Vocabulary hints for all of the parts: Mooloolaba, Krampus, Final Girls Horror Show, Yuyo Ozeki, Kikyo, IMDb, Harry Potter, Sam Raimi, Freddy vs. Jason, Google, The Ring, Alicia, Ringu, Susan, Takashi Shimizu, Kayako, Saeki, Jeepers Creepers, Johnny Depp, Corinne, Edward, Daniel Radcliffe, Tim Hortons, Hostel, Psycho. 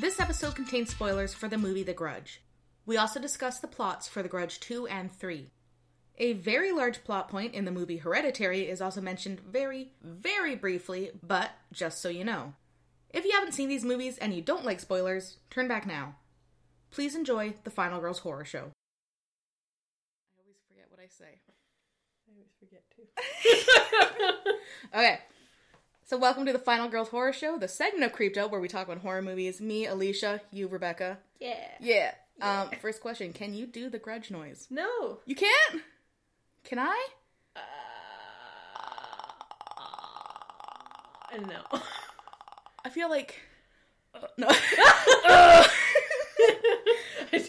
This episode contains spoilers for the movie The Grudge. We also discuss the plots for The Grudge 2 and 3. A very large plot point in the movie Hereditary is also mentioned very, very briefly, but just so you know. If you haven't seen these movies and you don't like spoilers, turn back now. Please enjoy the Final Girls Horror Show. I always forget what I say. I always forget too. Okay, so welcome to the Final Girls Horror Show, the segment of Creeped Out where we talk about horror movies. Me, Alicia, you, Rebecca. Yeah. First question, can you do the Grudge noise? No. You can't? Can I? No. I feel like... No. I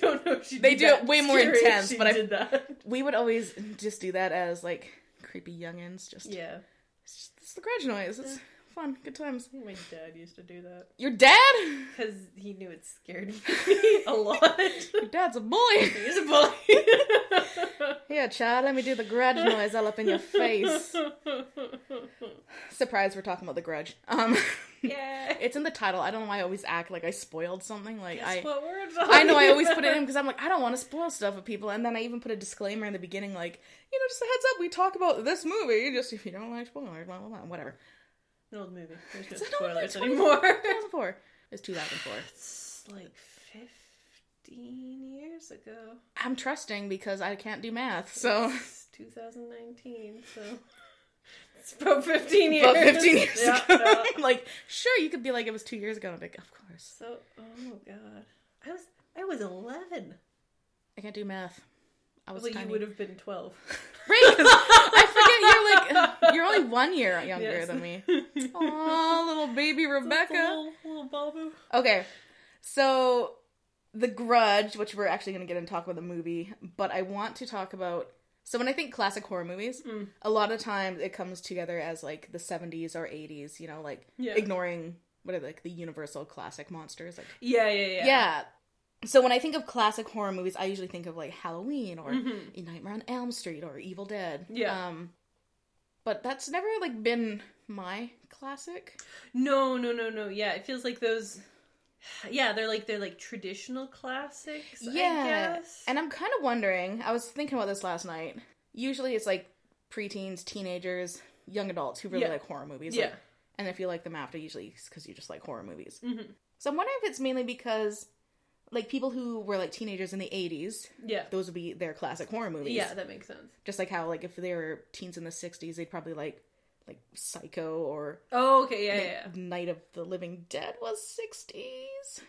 don't know if she did They do that. It way more intense, but we would always just do that as, like, creepy youngins. Just, yeah. It's the Grudge noise. It's fun. Good times. My dad used to do that. Your dad? Because he knew it scared me a lot. Your dad's a bully. He's a bully. Here, child, let me do the Grudge noise all up in your face. Surprise, we're talking about the Grudge. Yeah. It's in the title. I don't know why I always act like I spoiled something. Like I put words on I know I always put it in because I'm like, I don't want to spoil stuff with people. And then I even put a disclaimer in the beginning like, you know, just a heads up, we talk about this movie. Just if you don't like spoilers, blah, blah, blah, whatever. An old movie. There's no spoilers anymore. 2004. It's 2004. It's like 15 years ago. I'm trusting because I can't do math, so. It's 2019, so. It's about 15 years. About 15 years ago. Yeah. I'm like, sure, you could be like, it was 2 years ago. I'm like, of course. So, oh God. I was 11. I can't do math. I was tiny. You would have been 12. Right? I forget you're only 1 year younger than me. Aw, little baby Rebecca. Little Babu. Okay. So, The Grudge, which we're actually going to get into talk about the movie, but I want to talk about... So when I think classic horror movies, a lot of times it comes together as, like, the 70s or 80s, you know, like, ignoring, what are they, like, the universal classic monsters? Like, yeah. So when I think of classic horror movies, I usually think of, like, Halloween or A Nightmare on Elm Street or Evil Dead. Yeah. But that's never, like, been my classic. No. Yeah, it feels like those... Yeah, they're like traditional classics, I guess. And I'm kind of wondering, I was thinking about this last night. Usually it's like preteens, teenagers, young adults who really like horror movies. Yeah. Like, and if you like them after, usually it's because you just like horror movies. Mm-hmm. So I'm wondering if it's mainly because, like, people who were, like, teenagers in the 80s, those would be their classic horror movies. Yeah, that makes sense. Just like how, like, if they were teens in the 60s, they'd probably like Psycho or Night of the Living Dead was 60s.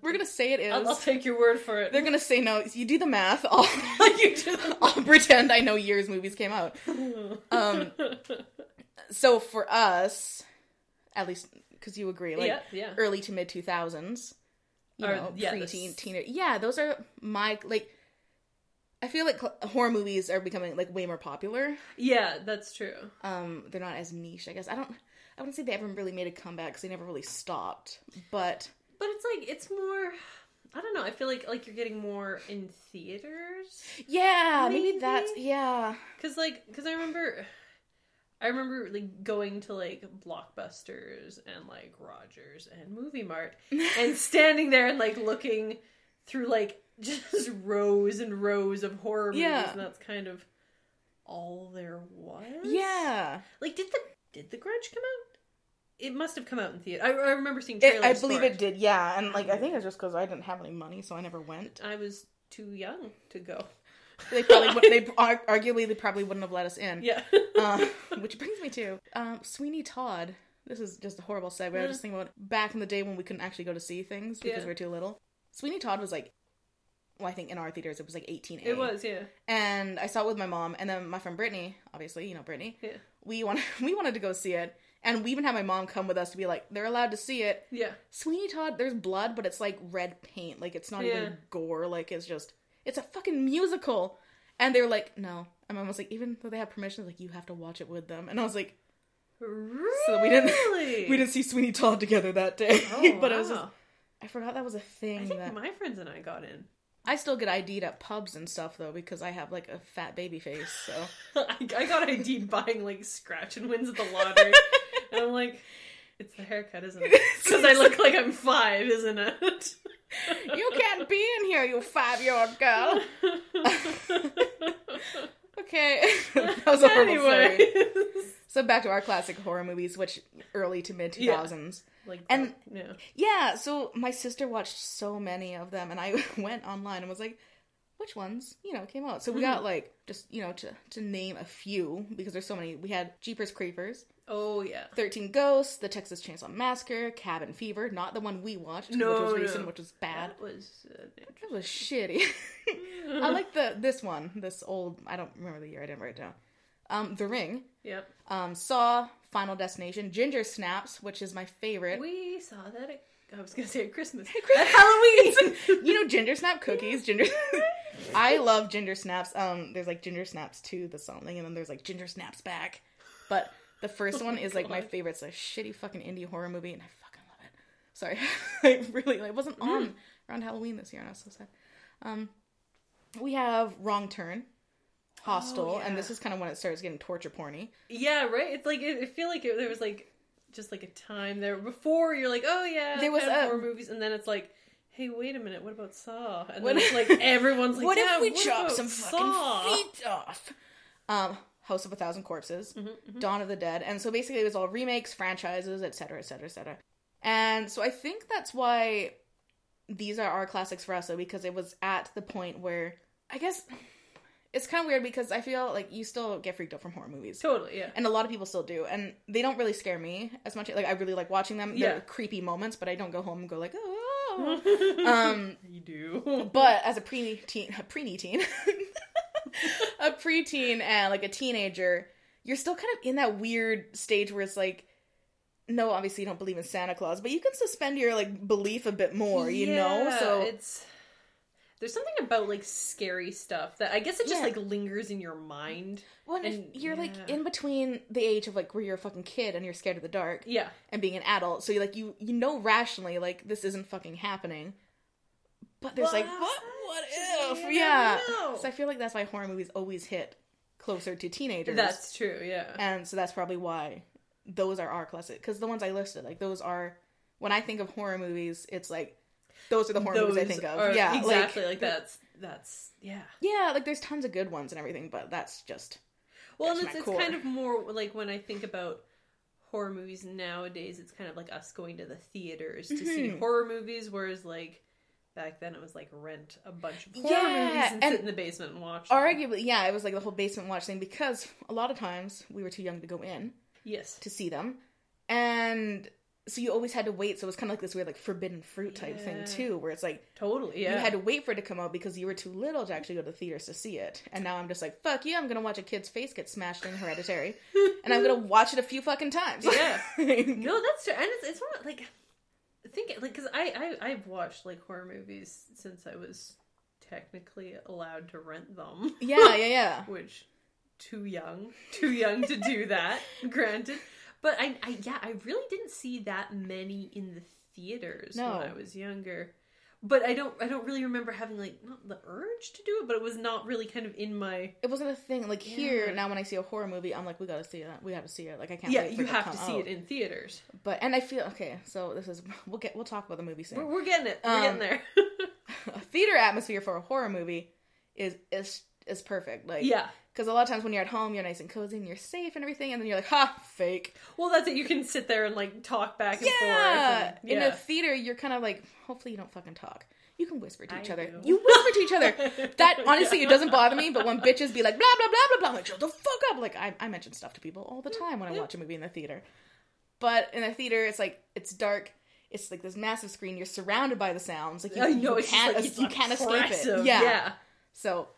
We're gonna say it is. I'll take your word for it. They're gonna say no. You do the math. I'll pretend I know years movies came out. So for us, at least because you agree, like early to mid 2000s, preteen, teenage. Yeah, those are my like. I feel like horror movies are becoming, like, way more popular. Yeah, that's true. They're not as niche, I guess. I wouldn't say they ever really made a comeback because they never really stopped, but... But it's, like, it's more... I don't know. I feel like you're getting more in theaters. Yeah, maybe that's... Yeah. Because I remember, like, going to, like, Blockbusters and, like, Rogers and Movie Mart and standing there and, like, looking through, like... Just rows and rows of horror movies, and that's kind of all there was. Yeah, like did the Grudge come out? It must have come out in theater. I remember seeing trailers. I believe it did. Yeah, and like I think it's just because I didn't have any money, so I never went. I was too young to go. They probably they wouldn't have let us in. Yeah, which brings me to Sweeney Todd. This is just a horrible segue. Yeah. I was just thinking about back in the day when we couldn't actually go to see things because we were too little. Sweeney Todd was like. Well, I think in our theaters it was like 18A. It was, yeah. And I saw it with my mom, and then my friend Brittany, obviously, you know Brittany. Yeah. We wanted to go see it, and we even had my mom come with us to be like, they're allowed to see it. Yeah. Sweeney Todd, there's blood, but it's like red paint, like it's not even gore, like it's just it's a fucking musical. And they were like, no. And my mom was like, even though they have permission, like you have to watch it with them. And I was like, really? So we didn't see Sweeney Todd together that day. Oh, but wow. I forgot that was a thing. I think my friends and I got in. I still get ID'd at pubs and stuff, though, because I have, like, a fat baby face, so... I got ID'd buying, like, scratch and wins at the lottery, and I'm like, It's the haircut, isn't it? Because I look like I'm 5, isn't it? You can't be in here, you 5-year-old girl. Okay. That was a horrible story. So back to our classic horror movies, which early to mid 2000s. Yeah. Like and yeah, so my sister watched so many of them, and I went online and was like, which ones, you know, came out? So we got, like, just, you know, to name a few, because there's so many. We had Jeepers Creepers. Oh, yeah. 13 Ghosts, The Texas Chainsaw Massacre, Cabin Fever, not the one we watched, which was recent, which was bad. That was shitty. I like this old, I don't remember the year, I didn't write it down. The Ring. Yep. Saw, Final Destination, Ginger Snaps, which is my favorite. We saw that I was going to say at Christmas. At Halloween! You know, Ginger Snap cookies. Ginger. I love Ginger Snaps. There's, like, Ginger Snaps 2, the something, and then there's, like, Ginger Snaps Back. But the first one is, like, my favorite. It's a shitty fucking indie horror movie, and I fucking love it. Sorry. I wasn't on around Halloween this year, and I was so sad. We have Wrong Turn, Hostel, and this is kind of when it starts getting torture porny. Yeah, right? It's, like, I feel like there was, like... just like a time there before you're like, oh yeah, there was horror movies, and then it's like, hey, wait a minute, what about Saw? And then it's like everyone's like, what if we chop some fucking feet off? House of a Thousand Corpses, Dawn of the Dead, and so basically it was all remakes, franchises, etc., etc., etc. And so I think that's why these are our classics for us, though, because it was at the point where I guess. It's kind of weird because I feel like you still get freaked out from horror movies. Totally, yeah. And a lot of people still do. And they don't really scare me as much. Like, I really like watching them. Yeah. They're creepy moments, but I don't go home and go like, oh. You do. But as a preteen and like a teenager, you're still kind of in that weird stage where it's like, no, obviously you don't believe in Santa Claus, but you can suspend your like belief a bit more, you know? So it's... There's something about, like, scary stuff that I guess it just, like, lingers in your mind. Well, and you're, like, in between the age of, like, where you're a fucking kid and you're scared of the dark. Yeah. And being an adult. So, you're like, you know rationally, like, this isn't fucking happening. But there's, like, what if? Yeah. So I feel like that's why horror movies always hit closer to teenagers. That's true, yeah. And so that's probably why those are our classic. Because the ones I listed, like, those are... When I think of horror movies, it's, like... Those are the horror movies I think of. Yeah, exactly. Like that's yeah. Yeah, like there's tons of good ones and everything, but that's just it's kind of more like when I think about horror movies nowadays, it's kind of like us going to the theaters to see horror movies, whereas like back then it was like rent a bunch of horror movies and sit in the basement and watch. Arguably, yeah, it was like the whole basement watch thing because a lot of times we were too young to go in. Yes. To see them, and. So you always had to wait, so it was kind of like this weird, like, forbidden fruit type thing, too, where it's like... Totally, yeah. You had to wait for it to come out because you were too little to actually go to the theaters to see it. And now I'm just like, fuck you, I'm gonna watch a kid's face get smashed in Hereditary, and I'm gonna watch it a few fucking times. Yeah. No, that's true. And it's not, like... because I've watched, like, horror movies since I was technically allowed to rent them. Yeah. Which, too young to do that, granted. But I really didn't see that many in the theaters when I was younger. But I don't really remember having like not the urge to do it, but it was not really kind of in my. It wasn't a thing. Like here now, when I see a horror movie, I'm like, we gotta see it. Like I can't. Yeah, wait for you it have to see out. It in theaters. But and I feel okay. So this is we'll talk about the movie soon. We're getting it. We're getting there. A theater atmosphere for a horror movie is perfect. Like because a lot of times when you're at home, you're nice and cozy and you're safe and everything, and then you're like, ha, fake. Well, that's it. You can sit there and, like, talk back and forth. And, in a theater, you're kind of like, hopefully you don't fucking talk. You can whisper to each other. You whisper to each other. That, honestly, it doesn't bother me, but when bitches be like, blah, blah, blah, blah, blah, I'm like, shut the fuck up. Like, I mention stuff to people all the time when I watch a movie in the theater. But in a theater, it's like, it's dark. It's like this massive screen. You're surrounded by the sounds. Like, you can't escape it. Yeah. So...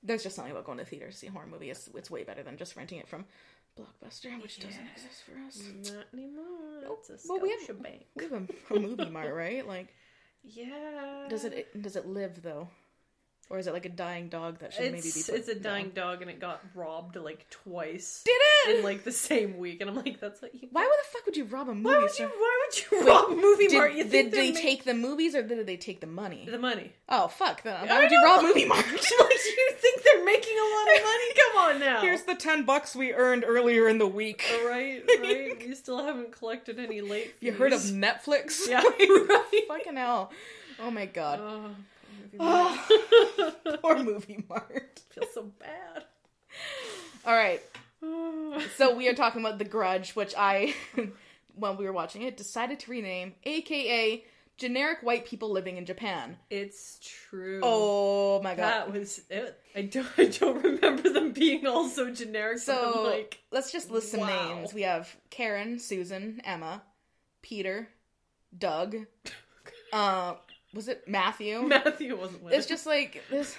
There's just something about going to the theater to see a horror movie. It's way better than just renting it from Blockbuster, which doesn't exist for us. Not anymore. Nope. It's a Scotiabank. We have a movie mart, right? Like, yeah. Does it live though? Or is it like a dying dog that should maybe be put down? It's a dying dog and it got robbed like twice. Did it? In like the same week. And I'm like, that's like... Why the fuck would you rob a movie? Why would you rob a movie, Mart? Did they take the movies or did they take the money? The money. Oh, fuck. Why would you rob Movie Mart? Like, you think they're making a lot of money? Come on now. Here's the $10 we earned earlier in the week. Right. You still haven't collected any late fees. You heard of Netflix? Yeah. Right. Fucking hell. Oh my god. Oh, poor Movie Mart. I feel so bad. All right. So we are talking about The Grudge, which I, when we were watching it, decided to rename, aka generic white people living in Japan. It's true. Oh my god. That was it. I don't remember them being all so generic. So like, let's just list some names. We have Karen, Susan, Emma, Peter, Doug, was it Matthew? Matthew wasn't with it. It's just like this.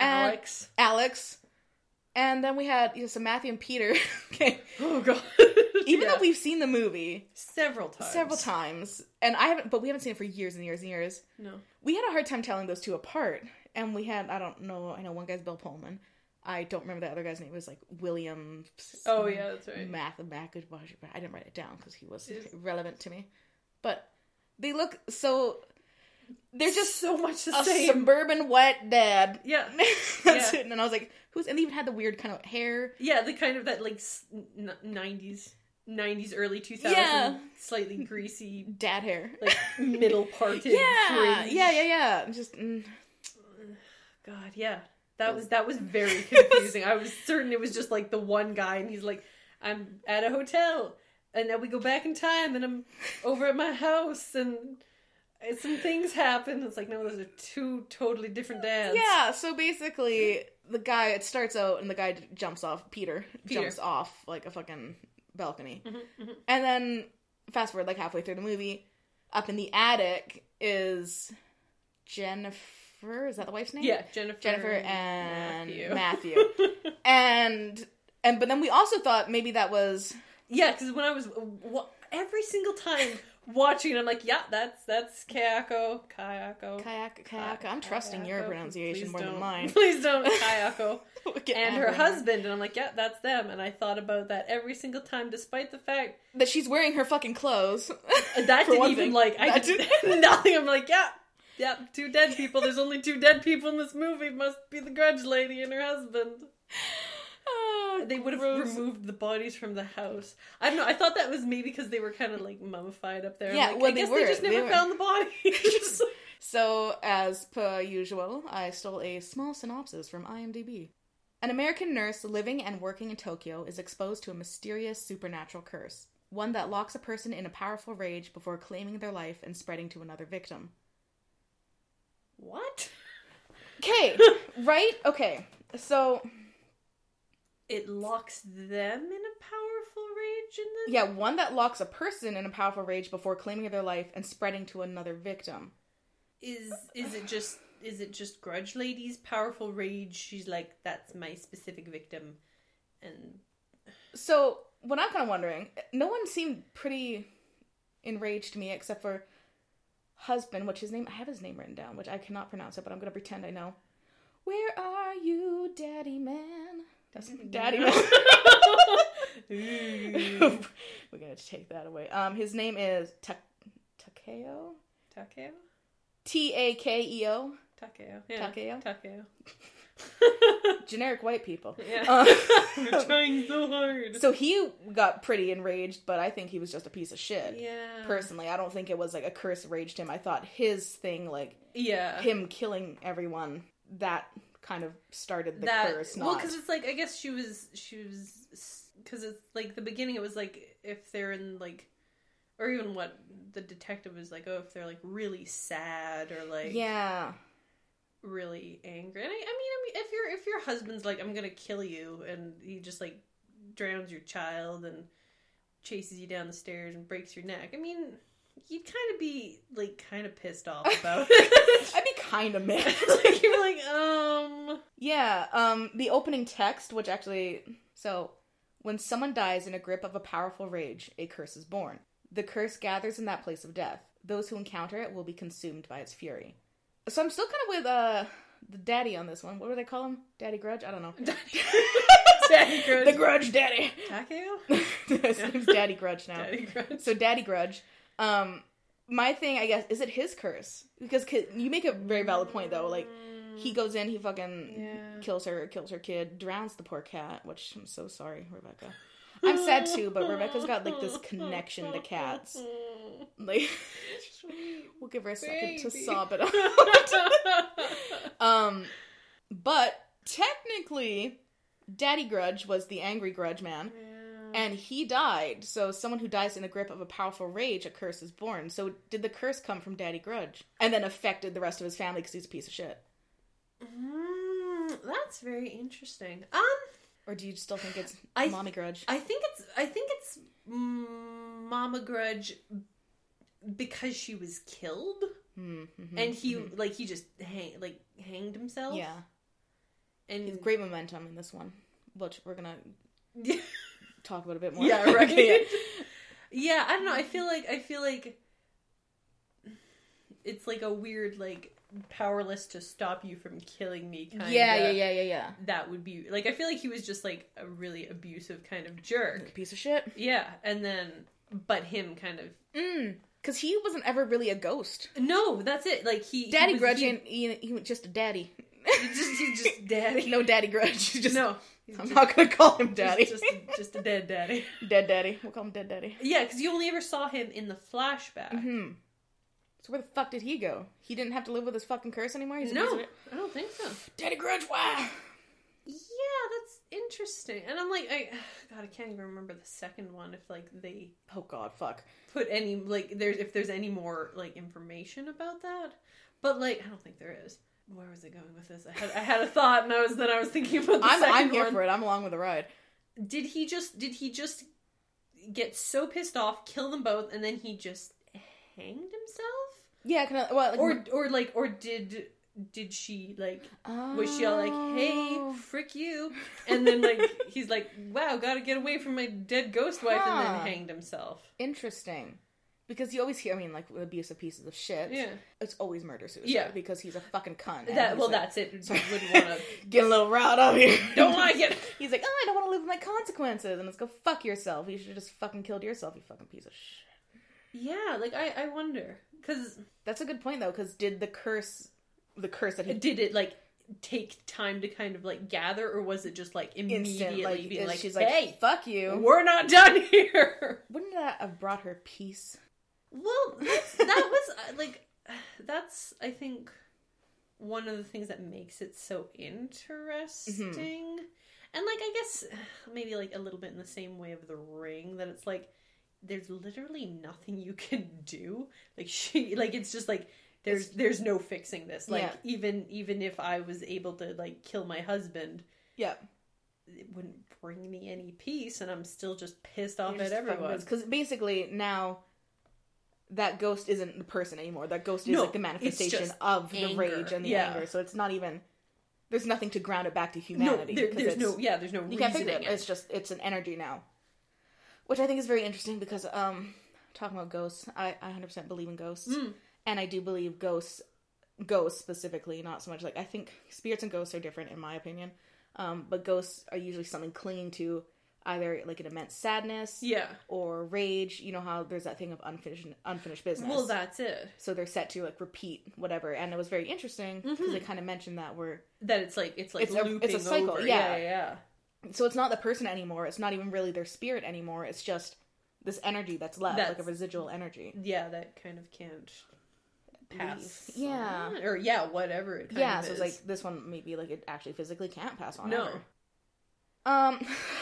Alex. And then we had, so Matthew and Peter. Okay. Oh, God. Even though we've seen the movie. Several times. And we haven't seen it for years and years and years. No. We had a hard time telling those two apart. And we had, I know one guy's Bill Pullman. I don't remember the other guy's name. It was like William. Oh, yeah, that's right. I didn't write it down because he was irrelevant to me. But they look so... They're just so much the same. Suburban white dad. Yeah. That's it. And I was like, who's... And they even had the weird kind of hair. Yeah, the kind of that, like, 90s, early 2000s, slightly greasy... Dad hair. Like, middle-parted. Yeah. Just... God, yeah. That was very confusing. I was certain it was just, like, the one guy, and he's like, I'm at a hotel, and then we go back in time, and I'm over at my house, and... Some things happen. It's like, no, those are two totally different dads. Yeah, so basically, the guy, it starts out and the guy jumps off, Peter jumps off, like, a fucking balcony. Mm-hmm, mm-hmm. And then, fast forward, like, halfway through the movie, up in the attic is Jennifer, is that the wife's name? Yeah, Jennifer and Matthew. But then we also thought maybe that was... Yeah, because when I was... every single time... Watching, and I'm like, yeah, that's Kayako. Kayako. I'm trusting Kayako. Your pronunciation more than mine. Please don't, Kayako. And her husband, and I'm like, yeah, that's them. And I thought about that every single time, despite the fact that she's wearing her fucking clothes. That didn't even like I did nothing. I'm like, yeah, two dead people. There's only two dead people in this movie. It must be the Grudge lady and her husband. They would have removed the bodies from the house. I don't know. I thought that was maybe because they were kind of like mummified up there. Yeah, like, well, I guess they just never found the bodies. So, as per usual, I stole a small synopsis from IMDb. An American nurse living and working in Tokyo is exposed to a mysterious supernatural curse, one that locks a person in a powerful rage before claiming their life and spreading to another victim. What? Okay. Right? Okay. So... It locks them in a powerful rage in the... Yeah, one that locks a person in a powerful rage before claiming their life and spreading to another victim. Is it just Grudge Lady's powerful rage? She's like, that's my specific victim. And so what I'm kind of wondering, no one seemed pretty enraged to me except for husband, which his name, I have his name written down, which I cannot pronounce it, but I'm going to pretend I know. Where are you, Daddy Man? That's Daddy Man. We're gonna take that away. His name is Takeo. Takeo. Takeo. Takeo. Yeah. Takeo. Generic white people. Yeah. We're trying so hard. So he got pretty enraged, but I think he was just a piece of shit. Yeah. Personally, I don't think it was like a curse raged him. I thought his thing, like, him killing everyone, that kind of started the curse. Well, because it's like, I guess she was, because it's like the beginning, it was like, if they're in like, or even what the detective is like, oh, if they're like really sad or like, really angry. And I mean, if your husband's like, I'm gonna kill you, and he just like drowns your child and chases you down the stairs and breaks your neck, I mean, you'd kind of be like kind of pissed off about it. I'd be kind of mad. Like, you're like, the opening text, which actually, so when someone dies in a grip of a powerful rage, a curse is born. The curse gathers in that place of death. Those who encounter it will be consumed by its fury. So I'm still kind of with the daddy on this one. What do they call him? Daddy Grudge? I don't know. Daddy Grudge. The Grudge Daddy. Takeo? His name's Daddy Grudge now. Daddy Grudge. So Daddy Grudge. My thing, I guess, is it his curse? Because you make a very valid point, though. Like, he goes in, he fucking kills her kid, drowns the poor cat, which I'm so sorry, Rebecca. I'm sad, too, but Rebecca's got, like, this connection to cats. Like, we'll give her a second to sob it out. But technically, Daddy Grudge was the angry grudge man. And he died, so someone who dies in the grip of a powerful rage, a curse is born. So did the curse come from Daddy Grudge? And then affected the rest of his family because he's a piece of shit. That's very interesting. Or do you still think it's Mommy Grudge? I think it's Mama Grudge because she was killed, and he he just hanged himself. Yeah, and it's great momentum in this one, which we're gonna. Talk about a bit more. Yeah, right. Yeah, I don't know. I feel like it's like a weird, like, powerless to stop you from killing me kind of. Yeah. That would be like, I feel like he was just like a really abusive kind of jerk, piece of shit. Yeah, and then but him kind of because he wasn't ever really a ghost. No, that's it. Like he was just a daddy. He's just daddy. No daddy grudge. I'm not going to call him daddy. Just a dead daddy. Dead daddy. We'll call him dead daddy. Yeah, because you only ever saw him in the flashback. Mm-hmm. So where the fuck did he go? He didn't have to live with his fucking curse anymore? No, I don't think so. Daddy Grudge, wow! Yeah, that's interesting. And I'm like, I can't even remember the second one if, like, they... Oh, God, fuck. Put any, like, if there's any more, like, information about that. But, like, I don't think there is. Where was it going with this? I had a thought, and I was thinking about the second one. I'm here for it. I'm along with the ride. Did he just get so pissed off, kill them both, and then he just hanged himself? Yeah. Did she was she all like, "Hey, frick you," and then like he's like, "Wow, gotta get away from my dead ghost wife," and then hanged himself. Interesting. Because you always hear, like, abusive pieces of shit. Yeah. It's always murder-suicide. Yeah. Because he's a fucking cunt. That's it. So I wouldn't want to... Get a little riled up here. Don't like it. He's like, I don't want to live with my consequences. And let's go fuck yourself. You should have just fucking killed yourself, you fucking piece of shit. Yeah, like, I wonder. Because... That's a good point, though, because did the curse that he... Did it, like... take time to kind of like gather, or was it just like immediately being like, she's like, hey, fuck you, we're not done here? Wouldn't that have brought her peace? Well, that's I think one of the things that makes it so interesting. And like, I guess maybe like a little bit in the same way of The Ring, that it's like there's literally nothing you can do. Like she, like, it's just like, There's no fixing this. Like, even if I was able to, like, kill my husband, it wouldn't bring me any peace, and I'm still just pissed off at everyone. Because basically, now, that ghost isn't the person anymore. That ghost is, like, the manifestation of the rage and the anger. So it's not even... There's nothing to ground it back to humanity. No, there's no reasoning. You can't fix it. It's just, it's an energy now. Which I think is very interesting, because, talking about ghosts, I 100% believe in ghosts. And I do believe ghosts specifically, not so much, like, I think spirits and ghosts are different in my opinion. But ghosts are usually something clinging to either, like, an immense sadness or rage. You know how there's that thing of unfinished business. Well, that's it. So they're set to, like, repeat whatever. And it was very interesting because they kind of mentioned that it's looping it's a cycle. Over. Yeah. So it's not the person anymore. It's not even really their spirit anymore. It's just this energy that's left, like a residual energy. Yeah, that kind of can't... pass on, or whatever it kind of is. So it's like this one, maybe like it actually physically can't pass on ever.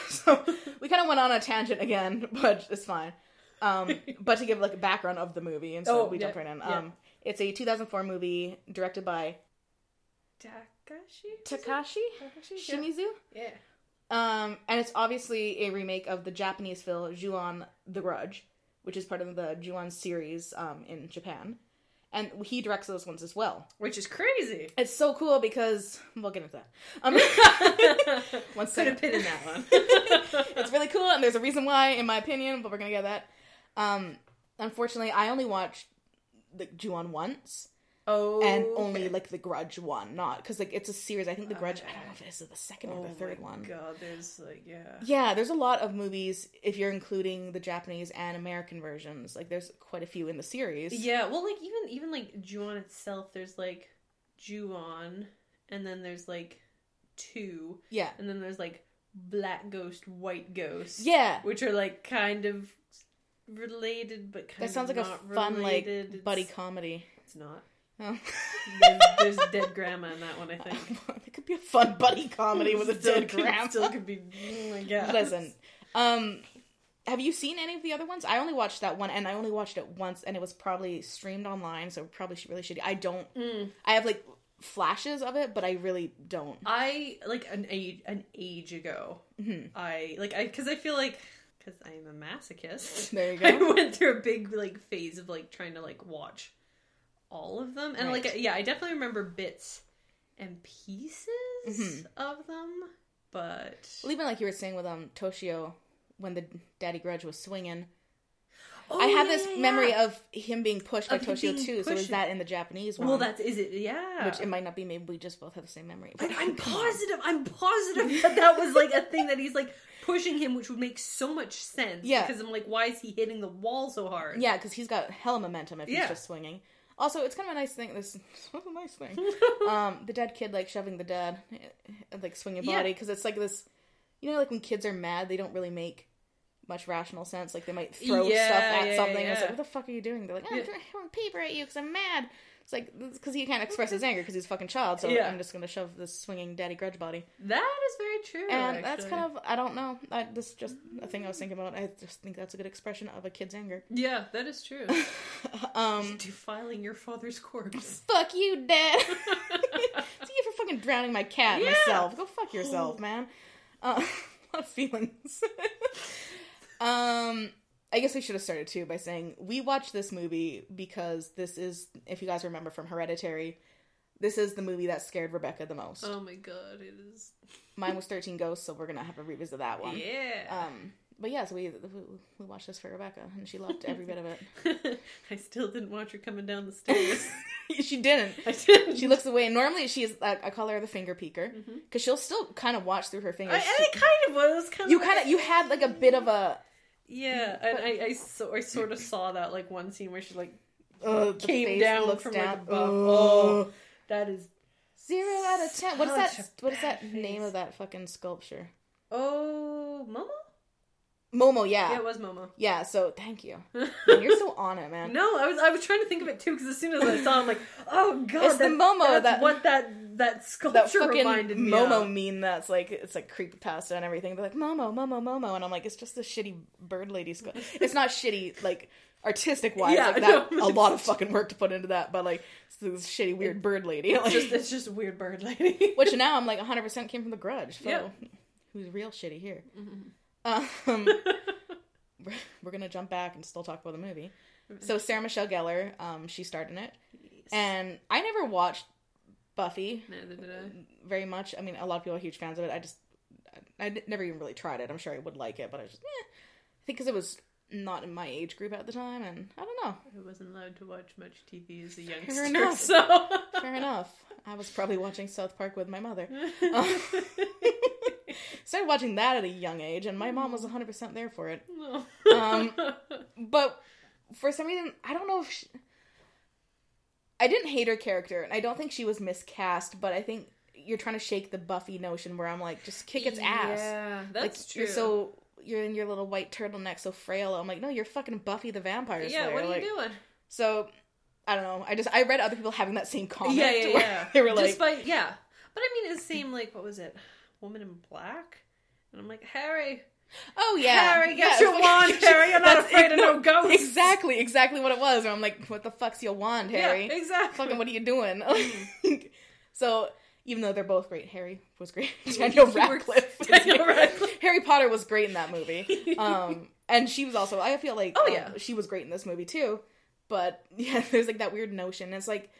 So we kind of went on a tangent again, but it's fine. But to give like a background of the movie, and so we jumped right in. It's a 2004 movie directed by Takashi Shimizu. And it's obviously a remake of the Japanese film Ju-on The Grudge, which is part of the Ju-on series in Japan. And he directs those ones as well. Which is crazy. It's so cool because... We'll get into that. Put a pin in that one. It's really cool, and there's a reason why, in my opinion, but we're going to get that. Unfortunately, I only watched the Ju-on once, Oh. And only, like, The Grudge one, not... Because, like, it's a series. I think The Grudge... I don't know if this is the second or the third one. Oh, God. There's, like, yeah. Yeah, there's a lot of movies, if you're including the Japanese and American versions. Like, there's quite a few in the series. Yeah, well, like, even like, Ju-on itself, there's, like, Ju-on, and then there's, like, two. Yeah. And then there's, like, Black Ghost, White Ghost. Yeah. Which are, like, kind of related, but kind of that sounds of like not a fun, related. Like, buddy comedy. It's not. Oh. there's dead grandma in that one, I think. It could be a fun buddy comedy with a dead grandma. Still could be, I guess. Listen, have you seen any of the other ones? I only watched that one, and I only watched it once, and it was probably streamed online, so probably really shitty. I don't... I have, like, flashes of it, but I really don't. I, like, an age ago, mm-hmm. I, like, because I feel like... Because I'm a masochist. There you go. I went through a big, like, phase of, like, trying to, like, watch... all of them, and right. Like, yeah, I definitely remember bits and pieces mm-hmm. of them, but well, even like you were saying with Toshio when the Daddy Grudge was swinging, memory of him being pushed by Toshio too. So is that in the Japanese one? Well, is it? Yeah, which it might not be. Maybe we just both have the same memory. I'm positive that was like a thing that he's like pushing him, which would make so much sense. Yeah, because I'm like, why is he hitting the wall so hard? Yeah, because he's got hella momentum if he's just swinging. Also, it's kind of a nice thing. The dead kid, like, shoving the dad, like, swing your body. Because it's like this, you know, like, when kids are mad, they don't really make much rational sense. Like, they might throw stuff at something. Yeah. And it's like, what the fuck are you doing? They're like, I'm throwing paper at you because I'm mad. It's like, because he can't express his anger because he's a fucking child. So I'm just going to shove this swinging daddy grudge body. That is very true, and actually. That's kind of, I don't know. This is just a thing I was thinking about. I just think that's a good expression of a kid's anger. Yeah, that is true. Defiling your father's corpse. Fuck you, Dad. See you for fucking drowning my cat myself. Go fuck yourself, man. A lot of feelings. I guess we should have started, too, by saying we watched this movie because this is, if you guys remember from Hereditary, this is the movie that scared Rebecca the most. Oh, my God, it is. Mine was 13 Ghosts, so we're going to have a revisit of that one. Yeah. But, yeah, so we watched this for Rebecca, and she loved every bit of it. I still didn't watch her coming down the stairs. She didn't. I didn't. She looks away, and normally she is, I call her the finger peeker, because mm-hmm. she'll still kind of watch through her fingers. You had, like, a bit of a... Yeah, and I sort of saw that, like, one scene where she, like, came down from, down. Like, above. Oh, that is 0 out of 10. What is that name of that fucking sculpture? Oh, Momo? Momo, yeah. Yeah, it was Momo. Yeah, so, thank you. Man, you're so on it, man. No, I was trying to think of it, too, because as soon as I saw it, I'm like, oh, God. It's the Momo. That's what that sculpture that reminded me Momo of. Meme that's like, it's like creepypasta and everything. They're like, Momo, Momo, Momo. And I'm like, it's just the shitty bird lady sculpture. It's not shitty, like, artistic-wise. Yeah, like that, no, a lot of fucking work to put into that. But, like, it's this shitty, weird bird lady. It's just a weird bird lady. Which now I'm like, 100% came from The Grudge. So who's real shitty here. Mm-hmm. We're going to jump back and still talk about the movie. Mm-hmm. So Sarah Michelle Gellar, she starred in it. Yes. And I never watched Buffy. Neither did I. Very much. I mean, a lot of people are huge fans of it. I just... I never even really tried it. I'm sure I would like it, but I just... I think because it was not in my age group at the time, and I don't know. I wasn't allowed to watch much TV as a youngster. Fair enough. So. Fair enough. I was probably watching South Park with my mother. Started watching that at a young age, and my mom was 100% there for it. No. But for some reason, I don't know if... I didn't hate her character, and I don't think she was miscast, but I think you're trying to shake the Buffy notion where I'm like, just kick its ass. Yeah, that's like, true. You're in your little white turtleneck, so frail. I'm like, no, you're fucking Buffy the Vampire Slayer. Yeah, what are you doing? So, I don't know. I read other people having that same comment. Yeah. They were like... Despite, yeah. But I mean, it's the same, like, what was it? Woman in Black? And I'm like, Harry... Oh, yeah. Harry, get your wand, Harry. You're not afraid of no ghosts. Exactly what it was. And I'm like, what the fuck's your wand, Harry? Yeah, exactly. Fucking what are you doing? So, even though they're both great, Harry was great. Daniel Radcliffe. Harry Potter was great in that movie. And she was also, I feel like, she was great in this movie, too. But, yeah, there's, like, that weird notion. It's, like,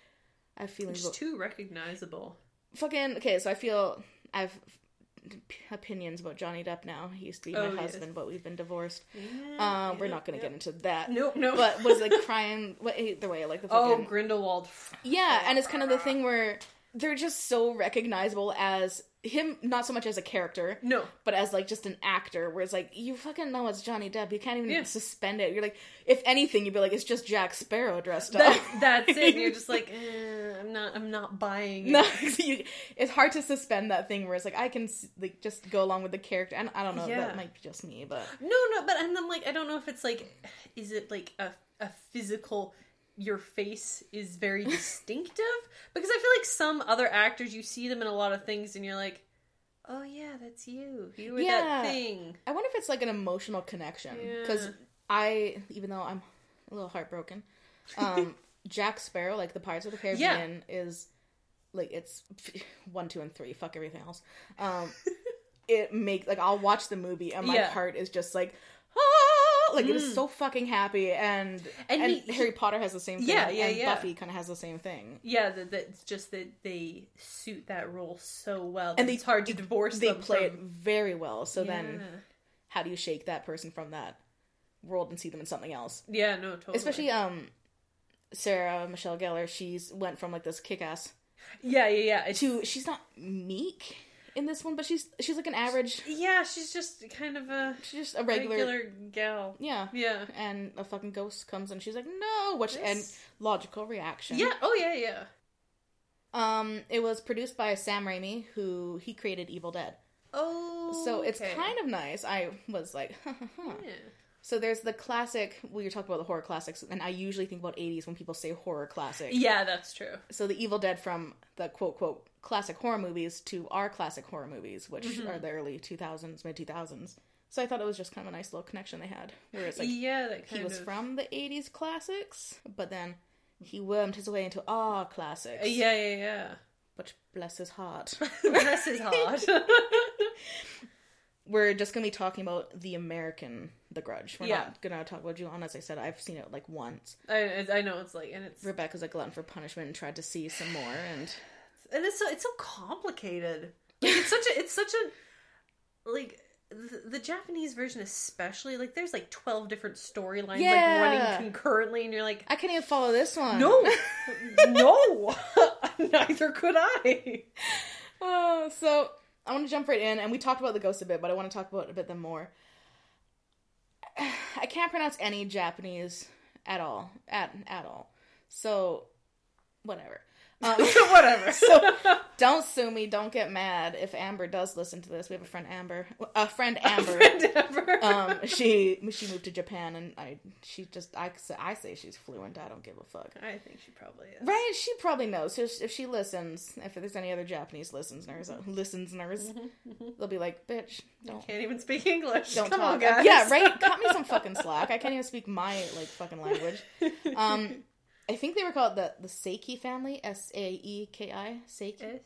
I feel like... It's too recognizable. Fucking, okay, so I feel... I've opinions about Johnny Depp now. He used to be my husband, but we've been divorced. We're not going to get into that. No. But was like crying either way, like the fucking Grindelwald. Yeah, and it's kind of the thing where they're just so recognizable as him, not so much as a character, but as like just an actor. Where it's like you fucking know it's Johnny Depp. You can't even suspend it. You're like, if anything, you'd be like, it's just Jack Sparrow dressed up. That's it. You're just like, I'm not buying it. No, it's hard to suspend that thing where it's like I can like just go along with the character. And I don't know. That might be just me, but no. But and I'm like, I don't know if it's like, is it like a physical. Your face is very distinctive because I feel like some other actors you see them in a lot of things and you're like, oh yeah, that's you. You were that thing. I wonder if it's like an emotional connection because even though I'm a little heartbroken, Jack Sparrow, like the Pirates of the Caribbean, is like it's 1, 2, and 3. Fuck everything else. It makes like I'll watch the movie and my heart is just like. Like, it was so fucking happy, and Harry Potter has the same thing, and Buffy kind of has the same thing. Yeah, it's just that they suit that role so well, and it's hard to divorce them. They play it very well, so then how do you shake that person from that world and see them in something else? Yeah, no, totally. Especially Sarah Michelle Gellar, she's went from, like, this kick-ass... to... She's not meek... in this one, but she's like an average... Yeah, she's just kind of a... She's just a regular gal. Yeah. Yeah. And a fucking ghost comes and she's like, no! And logical reaction. Yeah. Oh, yeah, yeah. It was produced by Sam Raimi, who... He created Evil Dead. Oh, so it's kind of nice. I was like, Yeah. So there's the classic... Well, you're talking about the horror classics, and I usually think about 80s when people say horror classic. Yeah, that's true. So the Evil Dead from the quote-quote... classic horror movies to our classic horror movies, which are the early 2000s, mid 2000s. So I thought it was just kind of a nice little connection they had, where it's like he was from the 80s classics, but then he wormed his way into our classics. Which bless his heart. We're just gonna be talking about the American The Grudge. We're not gonna talk about Juon. As I said, I've seen it like once. I know it's like and it's Rebecca's a glutton for punishment and tried to see some more and. And it's so complicated. Like, it's such a like the Japanese version especially. Like there's like 12 different storylines like running concurrently, and you're like, I can't even follow this one. No, neither could I. Oh, so I want to jump right in, and we talked about the ghosts a bit, but I want to talk about it a bit them more. I can't pronounce any Japanese at all, at all. So whatever. Whatever. So, don't sue me. Don't get mad if Amber does listen to this. We have a friend, Amber. She moved to Japan, and I say she's fluent. I don't give a fuck. I think she probably is. Right? She probably knows. So if she listens, if there's any other Japanese listeners, they'll be like, bitch, don't. You can't even speak English. Don't Come talk. On, guys. Yeah, right? Cut me some fucking slack. I can't even speak my, like, fucking language. I think they were called the Saeki family. S-A-E-K-I. Saeki.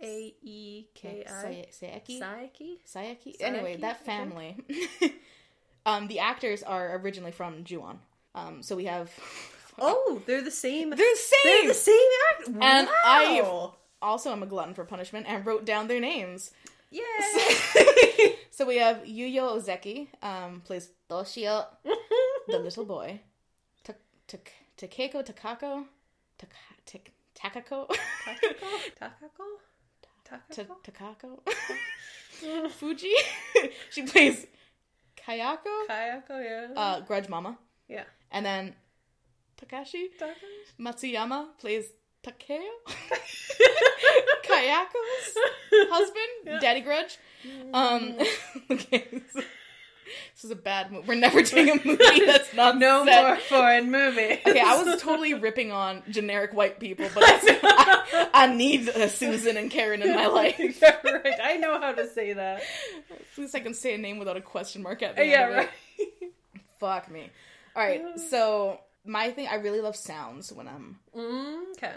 S-A-E-K-I. Saeki. Anyway, that family. The actors are originally from Juon. So we have... Oh, they're the same. They're the same actors. And I also am a glutton for punishment and wrote down their names. Yay! So we have Yuyo Ozeki, plays Toshio, the little boy. Takeo Fuji. She plays Kayako, yeah. Grudge Mama. Yeah. And then Takashi. Matsuyama plays Takeo. Kayako's husband, Daddy Grudge. Okay. So. This is a bad movie. We're never doing a movie that's not No set. More foreign movies. Okay, I was totally ripping on generic white people, but I need Susan and Karen in my life. Yeah, right. I know how to say that. At least I can say a name without a question mark at the end of it. Fuck me. All right, so my thing, I really love sounds when I'm... Okay.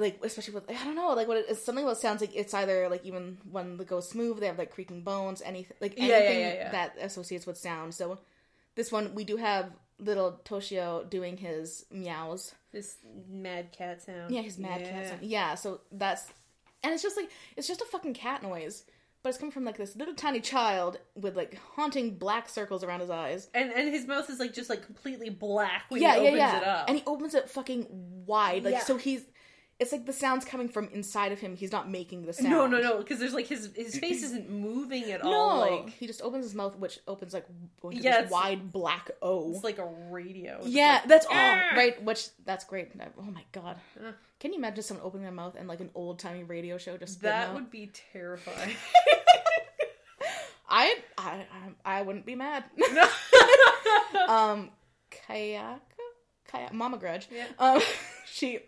Like, especially with, I don't know, like, what it's something about sounds, like, it's either, like, even when the ghosts move, they have, like, creaking bones, anything that associates with sound. So, this one, we do have little Toshio doing his meows. This mad cat sound. Yeah, his mad cat sound. Yeah, so that's, and it's just, like, it's just a fucking cat noise. But it's coming from, like, this little tiny child with, like, haunting black circles around his eyes. And his mouth is, like, just, like, completely black when he opens it up. And he opens it fucking wide. Like, so he's... It's like the sound's coming from inside of him. He's not making the sound. No. Because there's, like, his face isn't moving at all. No. Like, he just opens his mouth, which opens, like, this wide black O. It's like a radio. Yeah, like, that's all. Right? Which, that's great. Oh, my God. Can you imagine someone opening their mouth and, like, an old-timey radio show just... That would be terrifying. I wouldn't be mad. No. Kayako? Mama Grudge. Yeah. She...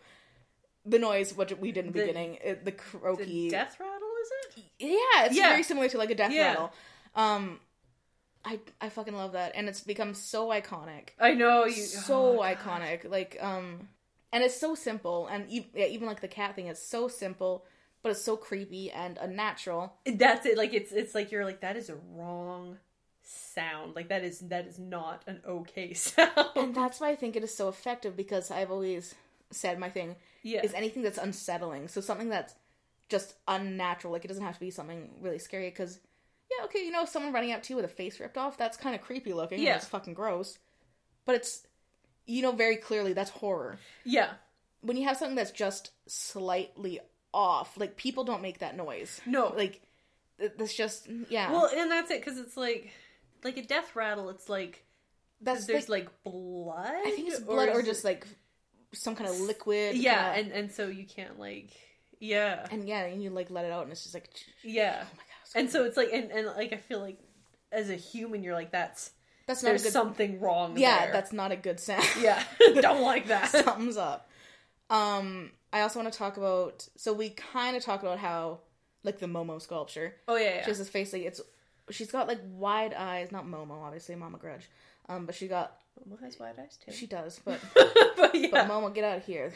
The noise, which we did in the beginning, the croaky... The death rattle, is it? Yeah, it's very similar to, like, a death rattle. I fucking love that. And it's become so iconic. I know. Iconic. Like, and it's so simple. And even, like, the cat thing is so simple, but it's so creepy and unnatural. That's it. Like, it's like, you're like, that is a wrong sound. Like, that is not an okay sound. And that's why I think it is so effective, because I've always... said my thing is anything that's unsettling, so something that's just unnatural, like it doesn't have to be something really scary, because someone running up to you with a face ripped off, that's kind of creepy looking, that's fucking gross, but it's very clearly that's horror. When you have something that's just slightly off, like people don't make that noise. No, like that's just well, and that's it, because it's like a death rattle, it's like there's like blood, I think it's blood, or just like some kind of liquid. Yeah, and so you can't, like... Yeah. And you, like, let it out, and it's just, like... Yeah. Oh, my God. And so it's, like... And, like, I feel like, as a human, you're, like, that's not a good... There's something wrong there. Yeah, that's not a good sound. Yeah. Don't like that. Something's up. I also want to talk about... So we kind of talked about how, like, the Momo sculpture. Oh, yeah. She has this face, like, it's... She's got, like, wide eyes. Not Momo, obviously. Mama Grudge. But she got... Momo has wide eyes, too. She does, but... but Momo, get out of here.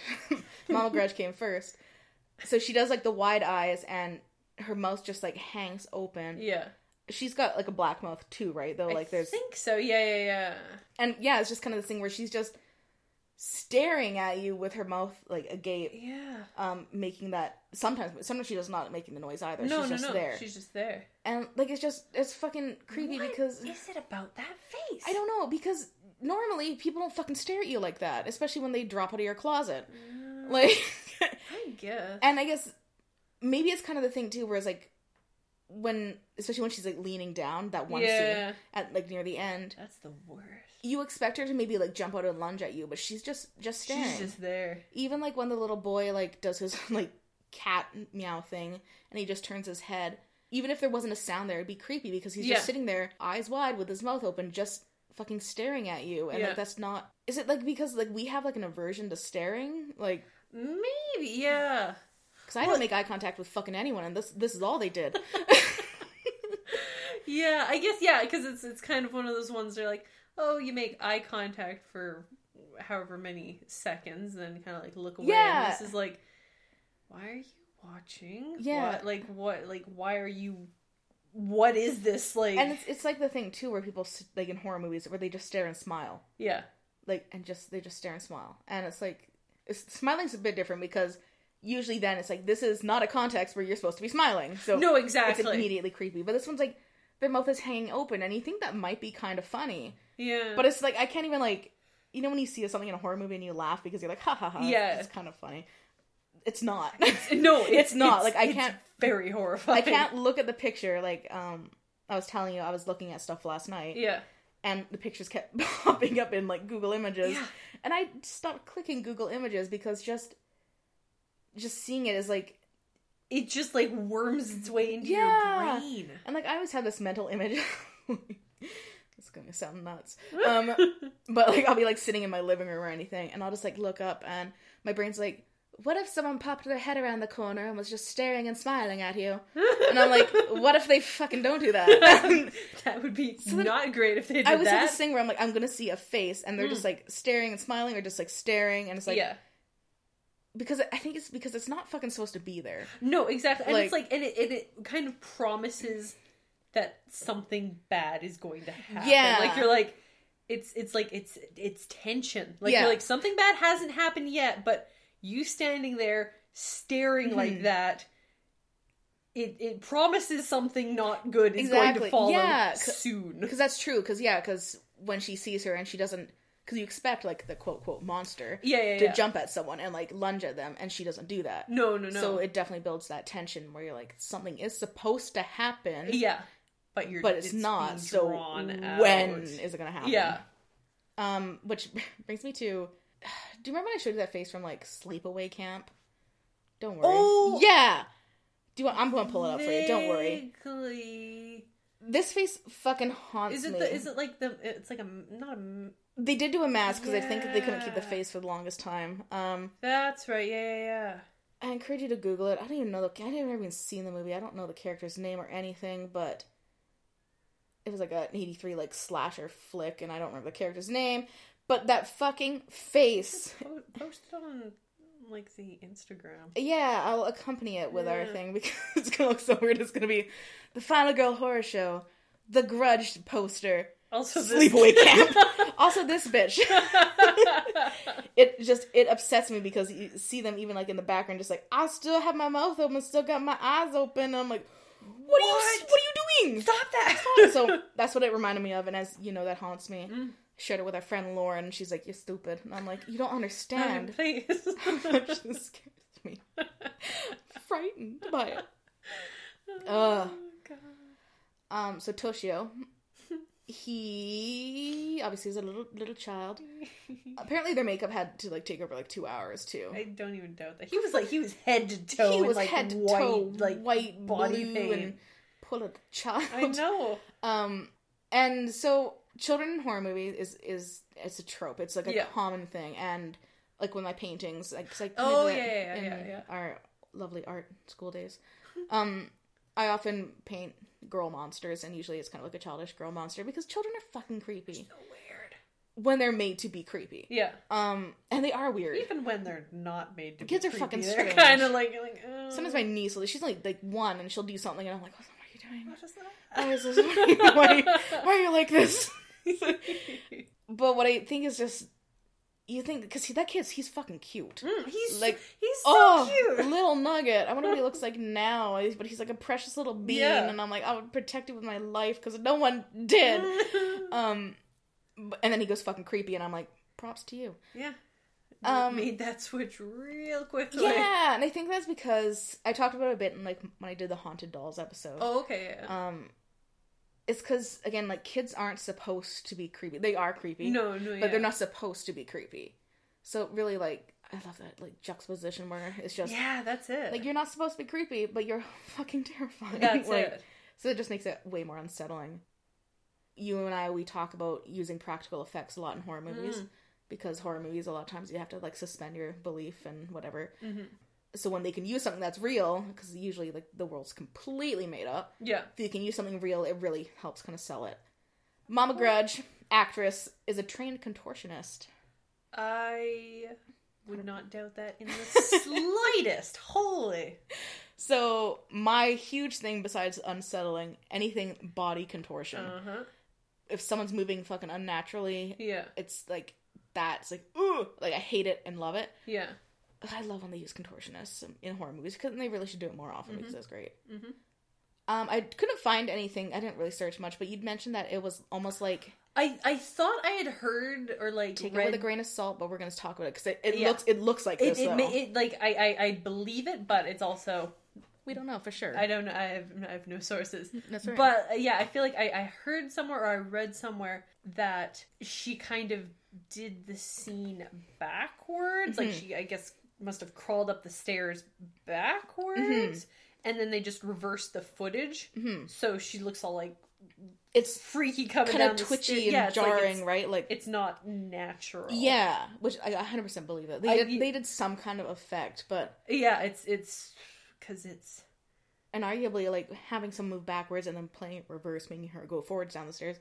Mama Grudge came first. So she does, like, the wide eyes, and her mouth just, like, hangs open. Yeah. She's got, like, a black mouth, too, right? Though, like, I think so, yeah. And, yeah, it's just kind of this thing where she's just staring at you with her mouth, like, agape. Yeah. Making that... Sometimes she does not making the noise, either. No, there. She's just there. And, like, it's just... It's fucking creepy because... What is it about that face? I don't know, because... Normally, people don't fucking stare at you like that, especially when they drop out of your closet. Like, I guess. And I guess maybe it's kind of the thing too, whereas like especially when she's like leaning down, that one scene at like near the end. That's the worst. You expect her to maybe like jump out and lunge at you, but she's just staring. She's just there. Even like when the little boy like does his like cat meow thing, and he just turns his head. Even if there wasn't a sound there, it'd be creepy because he's just sitting there, eyes wide, with his mouth open, just. Fucking staring at you, and like that's not. Is it like because like we have like an aversion to staring? Like maybe, yeah. Because I don't make eye contact with fucking anyone, and this is all they did. Yeah, I guess because it's kind of one of those ones where like, oh, you make eye contact for however many seconds, then kind of like look away. Yeah, and this is like, why are you watching? Yeah, why are you? What is this, like... And it's like the thing, too, where people, like, in horror movies, where they just stare and smile. Yeah. Like, and they just stare and smile. And it's like... Smiling's a bit different, because usually then it's like, this is not a context where you're supposed to be smiling. So no, exactly. It's immediately creepy. But this one's like, their mouth is hanging open, and you think that might be kind of funny. Yeah. But it's like, I can't even, like... You know when you see something in a horror movie and you laugh because you're like, ha ha ha. Yeah. It's kind of funny. It's not. It's not. Like, I can't... Very horrifying. I can't look at the picture. Like, I was telling you, I was looking at stuff last night. Yeah. And the pictures kept popping up in, like, Google Images. Yeah. And I stopped clicking Google Images because just seeing it is, like... It just, like, worms its way into your brain. And, like, I always have this mental image... It's going to sound nuts. But, like, I'll be, like, sitting in my living room or anything, and I'll just, like, look up, and my brain's like... What if someone popped their head around the corner and was just staring and smiling at you? And I'm like, what if they fucking don't do that? That would be not great if they did that. I was in this thing where I'm like, I'm gonna see a face, and they're just like staring and smiling, or just like staring, and it's like, because I think it's because it's not fucking supposed to be there. No, exactly, and like, it's like, and it kind of promises that something bad is going to happen. Yeah, like you're like, it's like it's tension. Like you're like something bad hasn't happened yet, but. You standing there, staring like that, it promises something not good is going to follow soon. Because that's true. Because when she sees her and she doesn't, because you expect like the quote quote monster to jump at someone and like lunge at them, and she doesn't do that. No. So it definitely builds that tension where you're like, something is supposed to happen. Yeah, but it's not. So when is it going to happen? Yeah. Which brings me to, do you remember when I showed you that face from like Sleepaway Camp? Don't worry. Oh yeah. I'm going to pull it up for you. Don't worry. This face fucking haunts me. They did do a mask because I think they couldn't keep the face for the longest time. That's right. Yeah. I encourage you to Google it. I don't even know I haven't even seen the movie. I don't know the character's name or anything, but it was like an 83 like slasher flick, and I don't remember the character's name. But that fucking face. Posted on like the Instagram. Yeah, I'll accompany it with our thing because it's gonna look so weird. It's gonna be the Final Girl Horror Show, The Grudge poster, also Sleepaway Camp, also this bitch. It upsets me because you see them even like in the background, just like I still have my mouth open, still got my eyes open. And I'm like, what are you doing? Stop that! So that's what it reminded me of, and as you know, that haunts me. Mm. Shared it with our friend Lauren, and she's like, "You're stupid," and I'm like, "You don't understand." No, please, how much this scares me. I'm frightened by it. Oh, God. So Toshio, he obviously is a little child. Apparently, their makeup had to like take over like 2 hours too. I don't even doubt that. He was head to toe. He was like, head to toe, like white body paint, and pull a child. I know. And so. Children in horror movies is it's a trope. It's like a common thing, and like with my paintings, I did our lovely art school days. I often paint girl monsters, and usually it's kind of like a childish girl monster because children are fucking creepy. So weird when they're made to be creepy. Yeah. And they are weird even when they're not made to. Kids are fucking strange. Kind of like sometimes my niece, she's like 1, and she'll do something, and I'm like, what are you doing? What is that? I was just wondering, why are you like this? But what I think is just, you think, because that kid, he's fucking cute. He's so cute. Little nugget. I wonder what he looks like now, but he's like a precious little being, and I'm like, I would protect it with my life, because no one did. And then he goes fucking creepy, and I'm like, props to you. Yeah. Made that switch real quickly. Yeah, and I think that's because, I talked about it a bit in, like, when I did the Haunted Dolls episode. Oh, okay, yeah. It's because, again, like, kids aren't supposed to be creepy. They are creepy. No, but they're not supposed to be creepy. So, really, like, I love that, like, juxtaposition where it's just... Yeah, that's it. Like, you're not supposed to be creepy, but you're fucking terrifying. That's it. So it just makes it way more unsettling. You and I, we talk about using practical effects a lot in horror movies. Because horror movies, a lot of times, you have to, like, suspend your belief and whatever. Mm-hmm. So when they can use something that's real, because usually like the world's completely made up. Yeah. If you can use something real, it really helps kind of sell it. Mama Grudge, actress, is a trained contortionist. I would not doubt that in the slightest. Holy. So my huge thing besides unsettling, anything body contortion. Uh-huh. If someone's moving fucking unnaturally, it's like that. It's like, ooh, like I hate it and love it. Yeah. I love when they use contortionists in horror movies because they really should do it more often because that's great. Mm-hmm. I couldn't find anything. I didn't really search much, but you'd mentioned that it was almost like I thought I had heard or like take it with a grain of salt, but we're going to talk about it because it looks like this. I believe it, but it's also we don't know for sure. I don't know. I have no sources. That's right. But I feel like I heard somewhere or I read somewhere that she kind of did the scene backwards, like she I guess. Must have crawled up the stairs backwards, and then they just reversed the footage, so she looks all like it's freaky coming down, kind of twitchy and jarring, right? Like it's not natural. Yeah, which I 100% believe it. They did some kind of effect, but it's because it's and arguably like having some move backwards and then playing it reverse, making her go forwards down the stairs,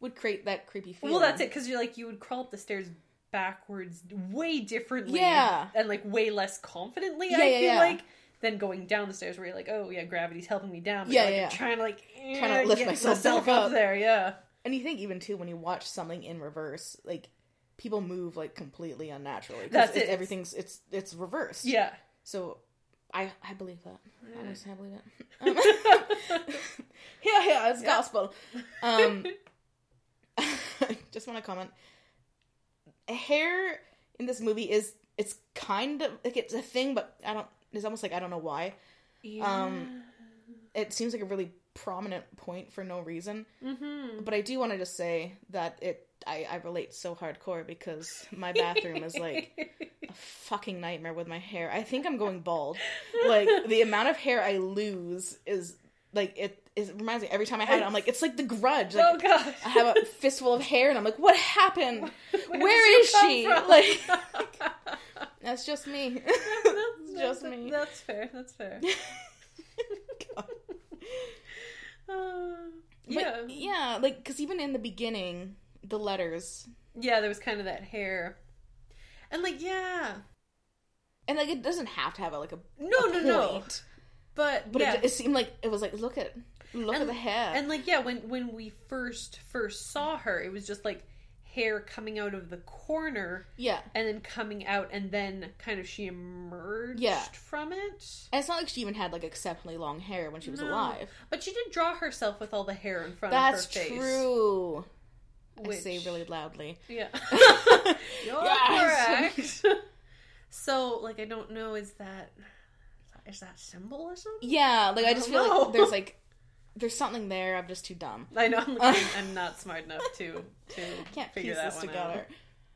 would create that creepy feeling. Well, that's it because you would crawl up the stairs. Backwards way differently and like way less confidently I feel like than going down the stairs where you're like, oh yeah, gravity's helping me down, but you're trying to lift myself up there. And you think even too when you watch something in reverse, like people move like completely unnaturally because everything's it's reversed. So I believe that. Yeah. Honestly, I believe it. Here, here, it's gospel. I just want to comment. Hair in this movie it's kind of like it's a thing, but it's almost like I don't know why. Yeah. It seems like a really prominent point for no reason. Mm-hmm. But I do want to just say that I relate so hardcore because my bathroom is like a fucking nightmare with my hair. I think I'm going bald. Like the amount of hair I lose is like it reminds me every time I have it. I'm like, it's like The Grudge. Like, oh god, I have a fistful of hair and I'm like, what happened? Where is she? Like that's just me. That's me. That's fair. That's fair. God. Yeah, like, because even in the beginning, the letters... Yeah, there was kind of that hair. And, like, yeah. And, like, it doesn't have to have, like, a No. But yeah. it seemed like, it was like, look at the hair. And, like, yeah, when we first saw her, it was just, like, hair coming out of the corner. Yeah. And then coming out, and then kind of she emerged from it. And it's not like she even had, like, exceptionally long hair when she was alive. But she did draw herself with all the hair in front of her face. That's true. Which... I say really loudly. Yeah. You're correct. So, like, I don't know, is that symbolism? Yeah, like, I just feel like there's something there. I'm just too dumb. I know. I'm not smart enough to can't figure that one together. Out.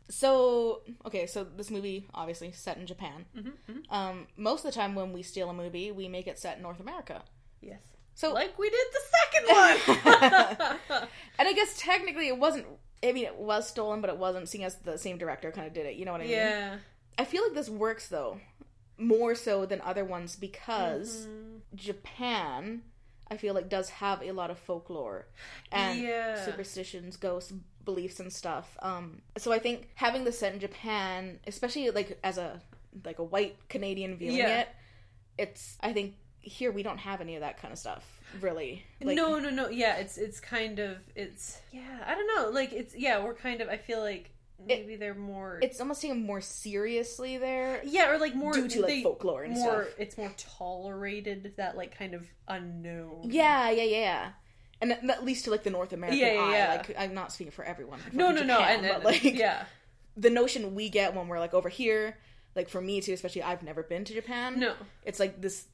So, okay, so this movie, obviously, set in Japan. Mm-hmm, mm-hmm. Most of the time when we steal a movie, we make it set in North America. Yes. So, like we did the second one! And I guess technically it wasn't... I mean, it was stolen, but it wasn't, seeing as the same director kind of did it. You know what I mean? Yeah. I feel like this works, though, more so than other ones because Japan... I feel like does have a lot of folklore and superstitions, ghosts, beliefs and stuff. So I think having this set in Japan, especially like as a white Canadian viewing it's I think here we don't have any of that kind of stuff really. Like, no. Yeah, it's kind of I don't know. Like it's we're kind of I feel like maybe they're more... It's almost taken more seriously there. Yeah, or, like, more... Due to, like, folklore and stuff. It's more tolerated, that, like, kind of unknown. Yeah. And at least to, like, the North American eye. Like, I'm not speaking for everyone. No. And like, the notion we get when we're, like, over here, like, for me, too, especially I've never been to Japan. No. It's, like, this...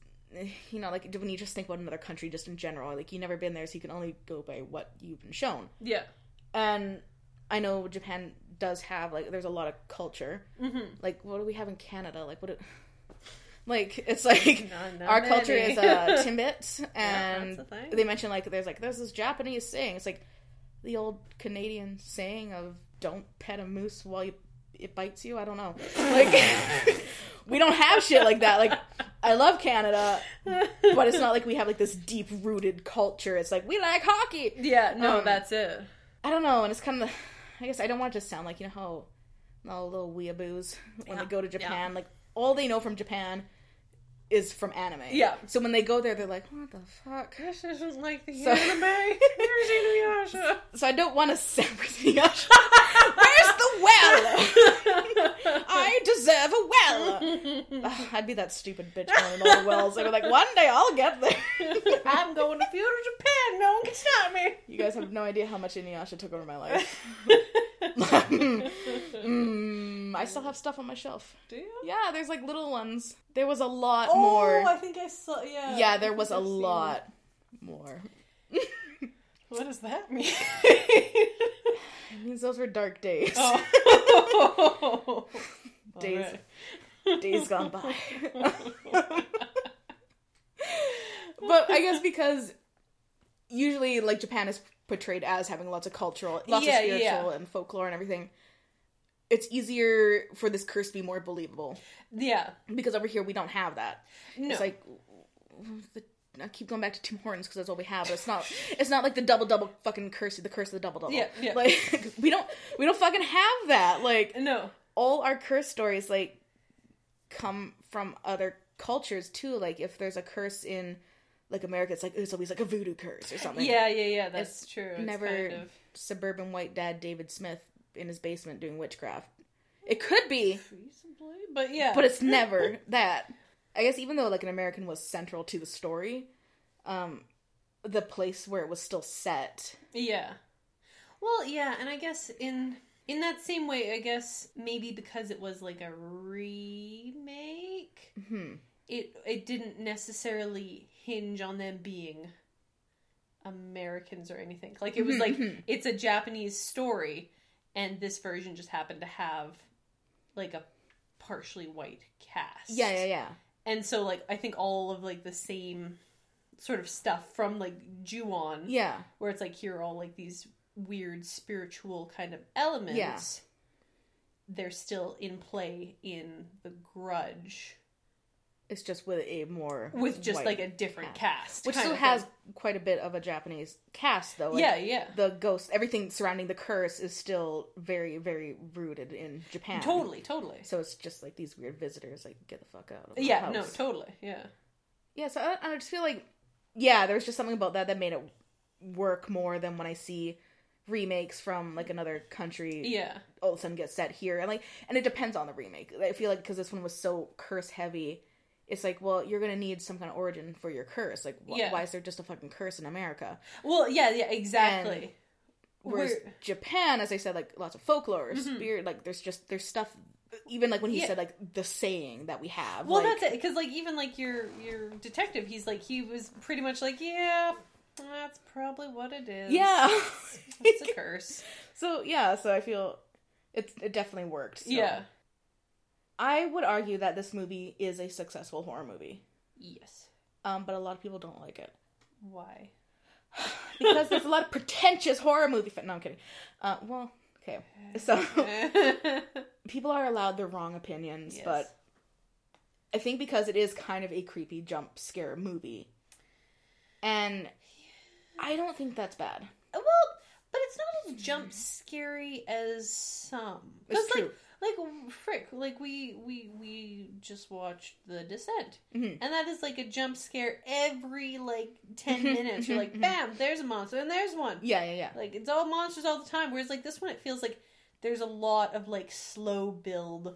You know, like, when you just think about another country just in general, like, you've never been there, so you can only go by what you've been shown. Yeah. And... I know Japan does have, like, there's a lot of culture. Mm-hmm. Like, what do we have in Canada? Like, it's like, our culture is Timbits, and they mention, like, there's this Japanese saying. It's, like, the old Canadian saying of, don't pet a moose while it bites you. I don't know. Like, we don't have shit like that. Like, I love Canada, but it's not like we have, like, this deep-rooted culture. It's like, we like hockey! Yeah, no, that's it. I don't know, and it's kind of... I guess I don't want to just sound like, you know how all little weeaboos when they go to Japan, like all they know from Japan is from anime. Yeah. So when they go there, they're like, what the fuck? This isn't like the anime. Where's Inuyasha? So I don't want to sound... Where's Inuyasha? Where's the well? I deserve a well. I'd be that stupid bitch going in all the wells. I'd be like, one day I'll get there. I'm going to feudal Japan. No one can stop me. You guys have no idea how much Inuyasha took over my life. I still have stuff on my shelf. Do you? Yeah, there's like little ones. There was a lot more. Oh, I think I saw, Yeah, there was a lot more. What does that mean? It means those were dark days. Oh. Days gone by. But I guess because usually, like, Japan is portrayed as having lots of cultural, lots of spiritual and folklore and everything. It's easier for this curse to be more believable. Yeah. Because over here, we don't have that. No. It's like, I keep going back to Tim Hortons because that's all we have, but it's not like the double-double fucking curse, the curse of the double-double. Yeah. Like, we don't fucking have that. Like, no. All our curse stories, like, come from other cultures, too. Like, if there's a curse in, like, America, it's always, like, a voodoo curse or something. Yeah, that's true. It's never kind of... suburban white dad David Smith in his basement doing witchcraft. It could be, but it's never that. I guess even though, like, an American was central to the story, the place where it was still set. Yeah. Well, yeah, and I guess in that same way, I guess maybe because it was, like, a remake, mm-hmm. it didn't necessarily hinge on them being Americans or anything. Like, it was, mm-hmm. like, it's a Japanese story, and this version just happened to have, like, a partially white cast. Yeah. And so, like, I think all of, like, the same sort of stuff from, like, Ju-on. Yeah. Where it's, like, here are all, like, these weird spiritual kind of elements. Yeah. They're still in play in The Grudge. It's just with a more with just, like, a different cast. Which still has quite a bit of a Japanese cast, though. Like, yeah. The ghosts, everything surrounding the curse is still very, very rooted in Japan. Totally. So it's just, like, these weird visitors, like, get the fuck out of the house. Yeah, no, totally, yeah. Yeah, so I just feel like, yeah, there's just something about that made it work more than when I see remakes from, like, another country all of a sudden get set here. And, like, and it depends on the remake. I feel like, because this one was so curse-heavy, it's like, well, you're going to need some kind of origin for your curse. Like, why is there just a fucking curse in America? Well, yeah, exactly. And whereas Japan, as I said, like, lots of folklore, mm-hmm. spirit, like, there's stuff, even, like, when he said, like, the saying that we have. Well, like, that's it, because, like, even, like, your detective, he's, like, he was pretty much like, yeah, that's probably what it is. Yeah. It's a curse. So, yeah, so I feel it definitely worked. So. Yeah. I would argue that this movie is a successful horror movie. Yes. But a lot of people don't like it. Why? Because there's a lot of pretentious horror movie... No, I'm kidding. Well, okay. So, people are allowed their wrong opinions, but I think because it is kind of a creepy jump scare movie. And I don't think that's bad. Well, but it's not as jump scary as some. It's true. Like, frick, like, we just watched The Descent. Mm-hmm. And that is, like, a jump scare every, like, 10 minutes. You're like, bam, there's a monster, and there's one. Yeah. Like, it's all monsters all the time. Whereas, like, this one, it feels like there's a lot of, like, slow build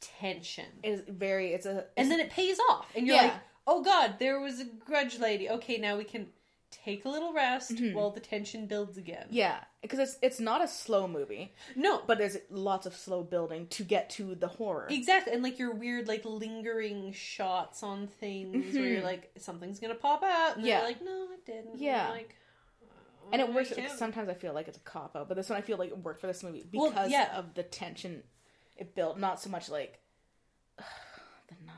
tension. And then it pays off. And you're like, oh, God, there was a grudge lady. Okay, now we can take a little rest while the tension builds again. Yeah, because it's not a slow movie. No. But there's lots of slow building to get to the horror. Exactly. And, like, your weird, like, lingering shots on things where you're like, something's gonna pop out. And you're like, no, it didn't. Yeah. And, like, oh, and it works. Like, sometimes I feel like it's a cop-out. But this one, I feel like it worked for this movie because of the tension it built. Not so much, like, the nun.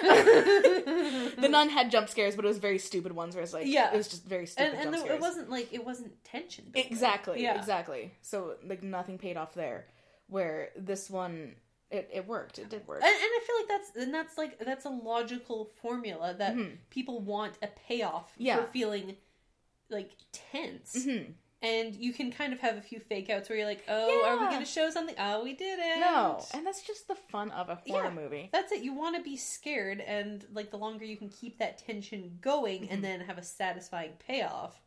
The nun had jump scares, but it was very stupid ones where it's like it was just very stupid and jump scares. It wasn't like it wasn't tension building. Exactly So, like, nothing paid off there, where this one it worked. It did work, and I feel like that's a logical formula that people want a payoff for feeling, like, tense. And you can kind of have a few fake outs where you're like, oh, are we going to show something? Oh, we didn't. No. And that's just the fun of a horror movie. That's it. You want to be scared, and, like, the longer you can keep that tension going and then have a satisfying payoff,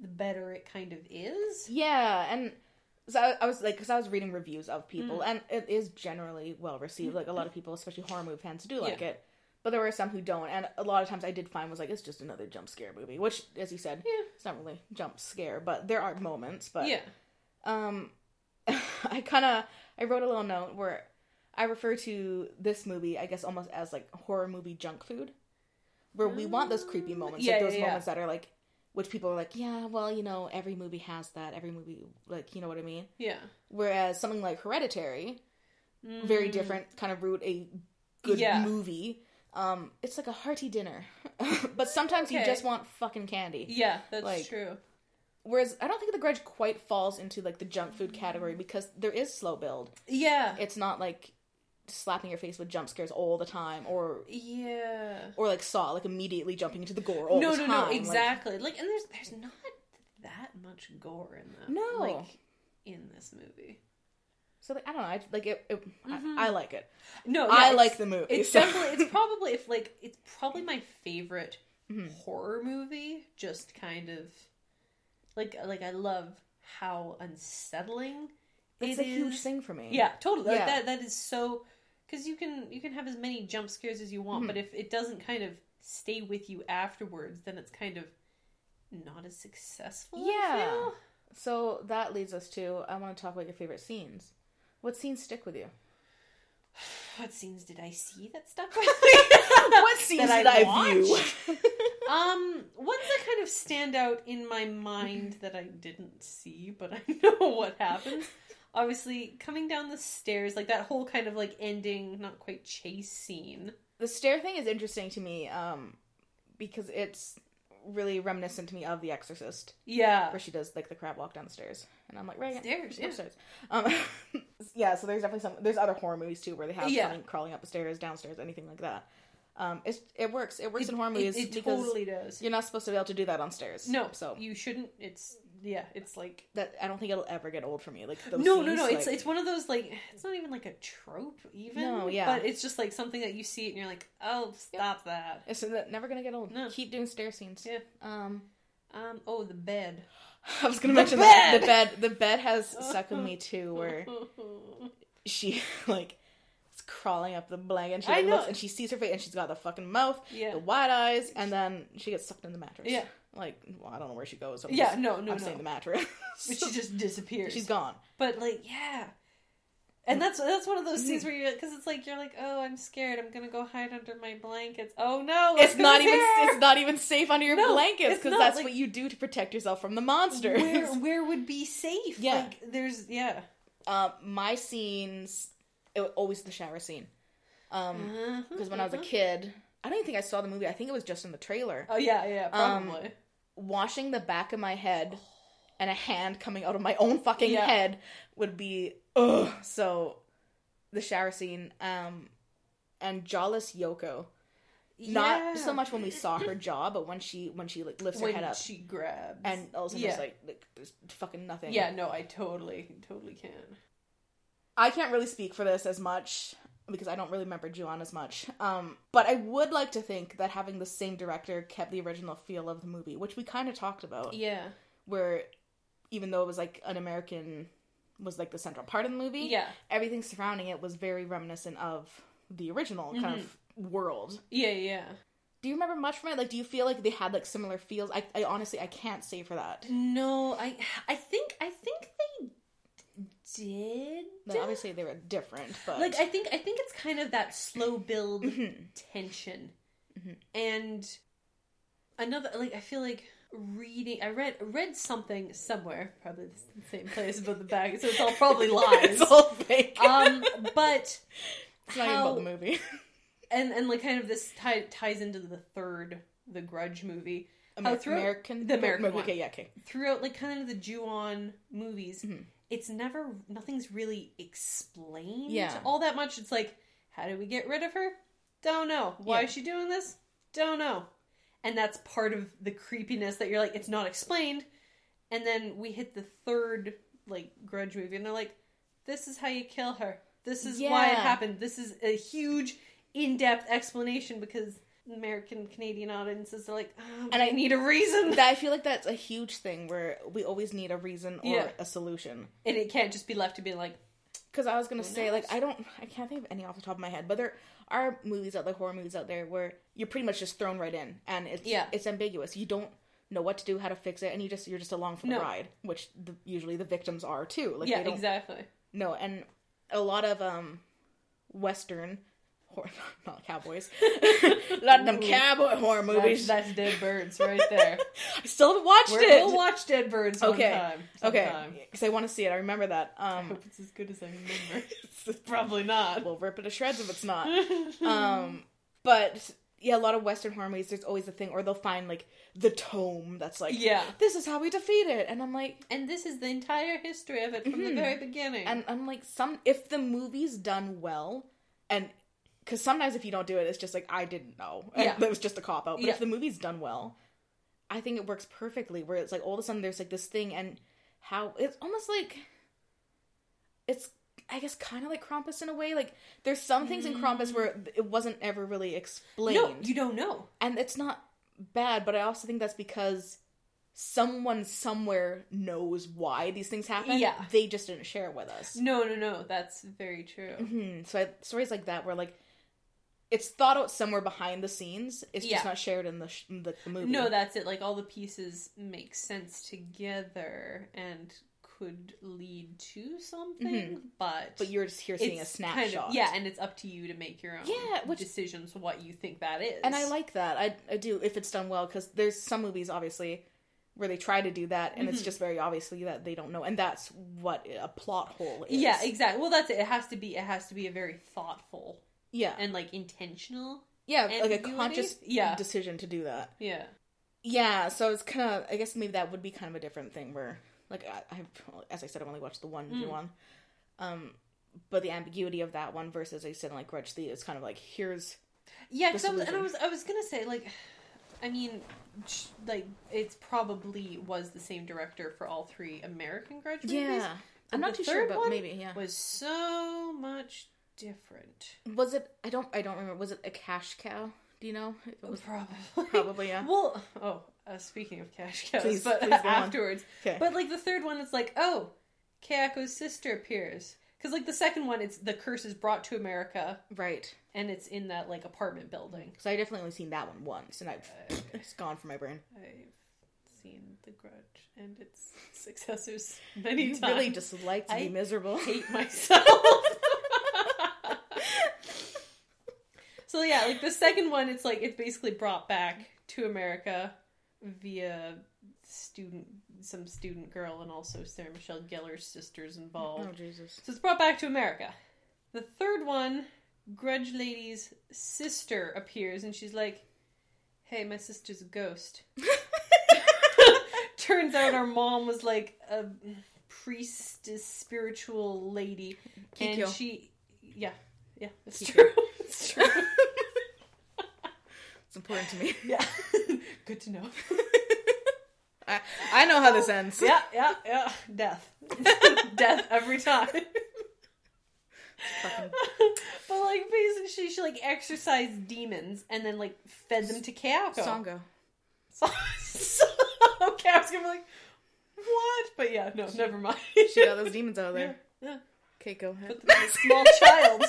the better it kind of is. Yeah. And so I was like, because I was reading reviews of people and it is generally well received. Like, a lot of people, especially horror movie fans, do like it. But there were some who don't, and a lot of times I did find was like, it's just another jump scare movie, which, as you said, it's not really jump scare, but there are moments, but... Yeah. I wrote a little note where I refer to this movie, I guess, almost as, like, horror movie junk food, where we want those creepy moments, like, those moments that are, like, which people are like, yeah, well, you know, every movie has that, every movie, like, you know what I mean? Yeah. Whereas something like Hereditary, very different, kind of root a good movie... it's like a hearty dinner. But sometimes you just want fucking candy. Yeah, that's, like, true. Whereas I don't think The Grudge quite falls into, like, the junk food category because there is slow build. Yeah. It's not, like, slapping your face with jump scares all the time or... Yeah. Or, like, Saw, like, immediately jumping into the gore all the time. No, exactly. Like, and there's not that much gore in them. No. Like, in this movie. So, like, I don't know, I like it. No, yeah, I like the movie. It's definitely, it's probably my favorite horror movie, just kind of, like I love how unsettling it is. It's a huge thing for me. Yeah, totally. Yeah. Like, that is so Because you can have as many jump scares as you want, but if it doesn't kind of stay with you afterwards, then it's kind of not as successful. Yeah. So that leads us to, I want to talk about your favorite scenes. What scenes stick with you? What scenes did I see that stuck with me? What scenes did I view? Ones that kind of stand out in my mind that I didn't see, but I know what happens. Obviously, coming down the stairs, like that whole kind of like ending, not quite chase scene. The stair thing is interesting to me, because it's really reminiscent to me of The Exorcist. Yeah. Where she does like the crab walk down the stairs. And I'm like, right. Stairs, yeah. Upstairs. Yeah, so there's definitely there's other horror movies too where they have something crawling up the stairs, downstairs, anything like that. It works. It works in horror movies. It totally does. You're not supposed to be able to do that on stairs. No. So you shouldn't. It's like that. I don't think it'll ever get old for me. Like those scenes, like... It's one of those like it's not even like a trope even. No, yeah. But it's just like something that you see it and you're like, oh, stop that. It's never gonna get old. No. Keep doing stair scenes. Yeah. The bed. I was gonna mention that. The bed has stuck with me too, where she like. Crawling up the blanket and she sees her face and she's got the fucking mouth, the wide eyes, and then she gets sucked in the mattress. Yeah. Like, well, I don't know where she goes. I'm saying the mattress. But she just disappears. She's gone. But like, yeah. And that's one of those scenes where you're, because it's like, you're like, oh, I'm scared. I'm going to go hide under my blankets. Oh no. It's not even safe under your blankets because that's like, what you do to protect yourself from the monsters. Where would be safe? Yeah. Like, my scenes... It was always the shower scene. Because when I was a kid, I don't even think I saw the movie. I think it was just in the trailer. Oh, yeah, probably. Washing the back of my head and a hand coming out of my own fucking head would be, ugh. So, the shower scene, and jawless Yoko. Yeah. Not so much when we saw her jaw, but when she like lifts her head up. When she grabs. And all of a sudden there's like, there's fucking nothing. Yeah, no, I totally can. I can't really speak for this as much because I don't really remember Ju-on as much. But I would like to think that having the same director kept the original feel of the movie, which we kind of talked about. Yeah. Where even though it was like an American was like the central part of the movie. Yeah. Everything surrounding it was very reminiscent of the original kind of world. Yeah. Do you remember much from it? Like, do you feel like they had like similar feels? I honestly, I can't say for that. No, I think they did. But obviously they were different, but like I think it's kind of that slow build tension. Mm-hmm. And another like I feel like I read something somewhere, probably the same place about the bag, so it's all probably lies. It's all fake. But it's not even about the movie. and like kind of this ties into the third The Grudge movie. The American one. Okay. Throughout like kind of the Ju-on movies. Mm-hmm. It's never... Nothing's really explained all that much. It's like, how do we get rid of her? Don't know. Why is she doing this? Don't know. And that's part of the creepiness that you're like, it's not explained. And then we hit the third, like, Grudge movie. And they're like, this is how you kill her. This is why it happened. This is a huge, in-depth explanation because... American Canadian audiences are like, and I need a reason. I feel like that's a huge thing where we always need a reason or a solution, and it can't just be left to be like. Because I was gonna say, knows? Like, I can't think of any off the top of my head, but there are movies out there, horror movies out there, where you're pretty much just thrown right in, and it's ambiguous. You don't know what to do, how to fix it, and you're just along for the ride, which usually the victims are too. Like, they don't, exactly. No, and a lot of Western. Not cowboys. Not them cowboy horror movies. That's Dead Birds right there. I still haven't watched it. We'll watch Dead Birds sometime. Okay. Because I want to see it. I remember that. I hope it's as good as I remember. It's probably not. We'll rip it to shreds if it's not. But yeah, a lot of Western horror movies, there's always a thing, or they'll find like the tome that's like, this is how we defeat it. And I'm like, and this is the entire history of it from the very beginning. And I'm like, if the movie's done well, and because sometimes if you don't do it, it's just like, I didn't know. And it was just a cop-out. But if the movie's done well, I think it works perfectly. Where it's like, all of a sudden, there's like this thing and how... It's almost like... It's, I guess, kind of like Krampus in a way. Like, there's some things in Krampus where it wasn't ever really explained. No, you don't know. And it's not bad, but I also think that's because someone somewhere knows why these things happen. Yeah. They just didn't share it with us. No. That's very true. Mm-hmm. So stories like that where, like, it's thought out somewhere behind the scenes. It's just not shared in the movie. No, that's it. Like, all the pieces make sense together and could lead to something, but you're just here seeing a snapshot. Kind of, yeah, and it's up to you to make your own decisions what you think that is. And I like that. I do, if it's done well, because there's some movies, obviously, where they try to do that, and it's just very obviously that they don't know, and that's what a plot hole is. Yeah, exactly. Well, that's it. It has to be a very thoughtful... Yeah. And, like, intentional. Yeah, ambiguity? Like a conscious decision to do that. Yeah. Yeah, so it's kind of, I guess maybe that would be kind of a different thing where, like, I as I said, I've only watched the one new one. But the ambiguity of that one versus, I said, like, Grudge, it's kind of like, here's the solution. Yeah, because I was going to say, like, I mean, like, it's probably was the same director for all three American Grudge movies. Yeah. I'm not too sure, but maybe, yeah. was so much different. Was it? I don't remember. Was it a cash cow? Do you know? If it was, probably, yeah. Well, speaking of cash cows, please, but afterwards. Okay. But like the third one, it's like, oh, Kayako's sister appears, because like the second one, it's the curse is brought to America, right? And it's in that like apartment building. So I definitely only seen that one once, and it's gone from my brain. I've seen The Grudge and its successors many times. You really just like to be miserable. I hate myself. So yeah, like the second one, it's like it's basically brought back to America via some student girl, and also Sarah Michelle Gellar's sister's involved. Oh Jesus! So it's brought back to America. The third one, Grudge Lady's sister appears, and she's like, "Hey, my sister's a ghost." Turns out our mom was like a priestess, spiritual lady, Kikyo. And she, yeah, it's true. It's true. It's important to me. Yeah. Good to know. I know how this ends. Yeah. Death. Death every time. But like basically she like exorcised demons and then like fed them to Kayako. Sango. Kayako's gonna be like, what? But yeah, no, never mind. She got those demons out of there. Yeah. Okay, go ahead. But the small child.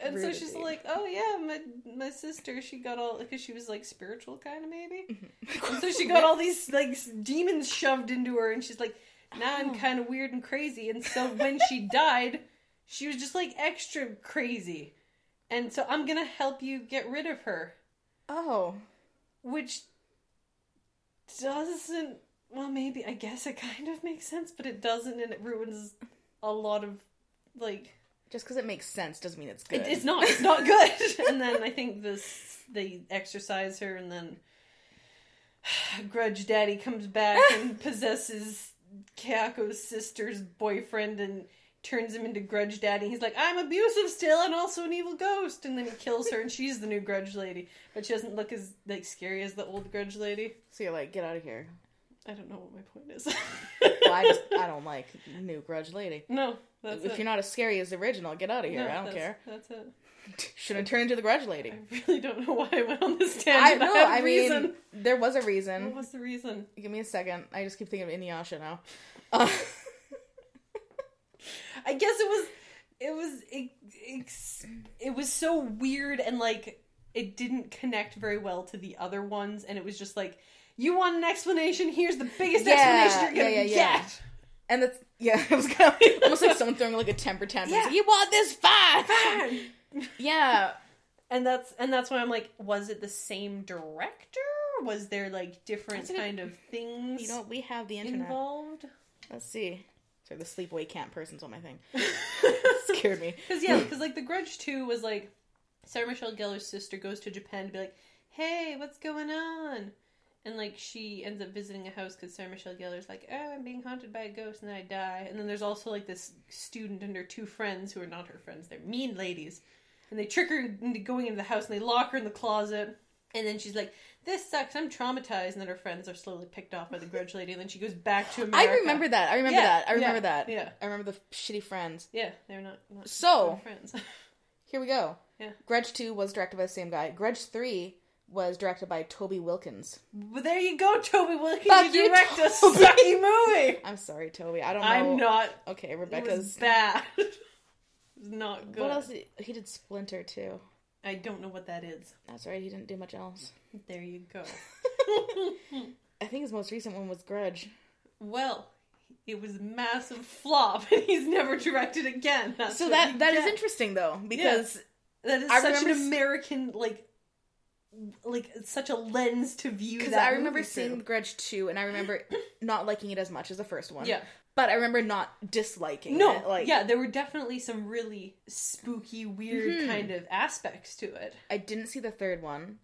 And Rude so she's baby. Like, oh yeah, my sister, she got all, because she was like spiritual kind of maybe. Mm-hmm. And so she got all these like demons shoved into her, and she's like, nah, I'm kind of weird and crazy. And so when she died, she was just like extra crazy. And so I'm going to help you get rid of her. Oh. Which doesn't... Well, maybe, I guess it kind of makes sense, but it doesn't, and it ruins a lot of, like... Just because it makes sense doesn't mean it's good. It's not good! And then I think they exorcise her, and then Grudge Daddy comes back and possesses Kayako's sister's boyfriend and turns him into Grudge Daddy. He's like, I'm abusive still, and also an evil ghost! And then he kills her, and she's the new Grudge Lady. But she doesn't look as, like, scary as the old Grudge Lady. So you're like, get out of here. I don't know what my point is. Well, I don't like new Grudge Lady. No, that's If you're not as scary as the original, get out of here. No, I don't care. That's it. Shouldn't turn into the Grudge Lady. I really don't know why I went on this tangent. I know, I mean, there was a reason. What was the reason? Give me a second. I just keep thinking of Inuyasha now. I guess it was so weird, and like it didn't connect very well to the other ones, and it was just like, you want an explanation? Here's the biggest explanation you're gonna get. And that's it was kind of almost like someone throwing like a temper tantrum. Yeah. Like, you want this fine. Yeah. And that's why I'm like, was it the same director? Was there like different kind of things? You know, we have the internet involved. Let's see. Sorry, the sleepaway camp person's on my thing. Scared me. Because like The Grudge 2 was like Sarah Michelle Gellar's sister goes to Japan to be like, hey, what's going on? And, like, she ends up visiting a house because Sarah Michelle Gellar's like, oh, I'm being haunted by a ghost and then I die. And then there's also, like, this student and her two friends who are not her friends. They're mean ladies. And they trick her into going into the house and they lock her in the closet. And then she's like, this sucks, I'm traumatized. And then her friends are slowly picked off by the Grudge Lady. And then she goes back to America. I remember that. Yeah. I remember the shitty friends. Yeah, they're not so friends. Here we go. Yeah. Grudge 2 was directed by the same guy. Grudge 3... was directed by Toby Wilkins. Well, there you go, Toby Wilkins. You direct a sucky movie. I'm sorry, Toby. I don't know. I'm not. Okay, Rebecca's. It was bad. It was not good. What else? He did Splinter, too. I don't know what that is. That's right. He didn't do much else. There you go. I think his most recent one was Grudge. Well, it was a massive flop, and he's never directed again. That is interesting, though, because that is such an American, like such a lens to view that. Because I remember seeing Grudge 2, and I remember not liking it as much as the first one. Yeah. But I remember not disliking it. There were definitely some really spooky, weird kind of aspects to it. I didn't see the third one.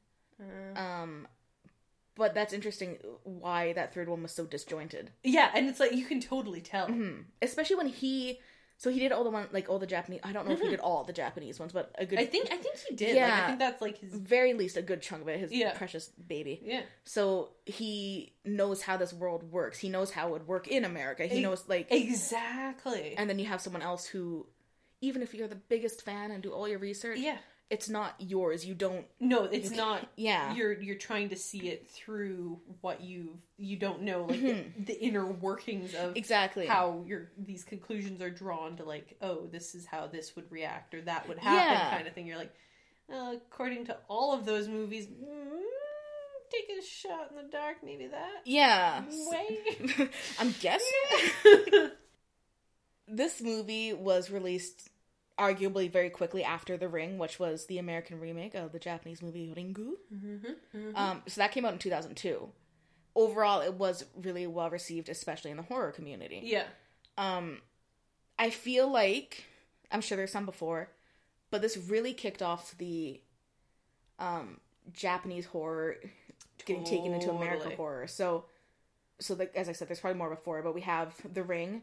But that's interesting why that third one was so disjointed. Yeah, and it's like, you can totally tell. Mm-hmm. Especially when he did all the one, like all the Japanese, I don't know if he did all the Japanese ones, but a good... I think he did. Yeah. Like, I think that's like his... Very least a good chunk of it, his precious baby. Yeah. So he knows how this world works. He knows how it would work in America. He knows like... Exactly. And then you have someone else who, even if you're the biggest fan and do all your research... Yeah. It's not yours. You don't... No, it's not... Yeah. You're trying to see it through what you don't know, like the inner workings of how these conclusions are drawn to, like, oh, this is how this would react or that would happen kind of thing. You're like, according to all of those movies, take a shot in the dark, maybe that. Yeah. Way. I'm guessing. Yeah. This movie was released... arguably very quickly after The Ring, which was the American remake of the Japanese movie Ringu. So that came out in 2002. Overall, it was really well received, especially in the horror community. Yeah. I feel like, I'm sure there's some before, but this really kicked off the Japanese horror getting taken into American horror. So like, as I said, there's probably more before, but we have The Ring.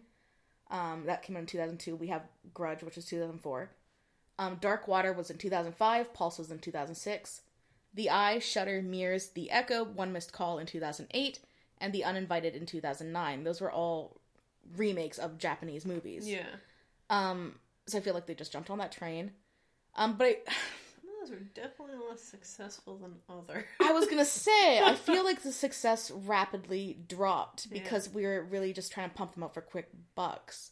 That came out in 2002. We have Grudge, which is 2004. Dark Water was in 2005. Pulse was in 2006. The Eye, Shudder, Mirrors, The Echo, One Missed Call in 2008, and The Uninvited in 2009. Those were all remakes of Japanese movies. Yeah. So I feel like they just jumped on that train. Some of those were definitely less successful than others. I was gonna say, I feel like the success rapidly dropped because we were really just trying to pump them up for quick bucks.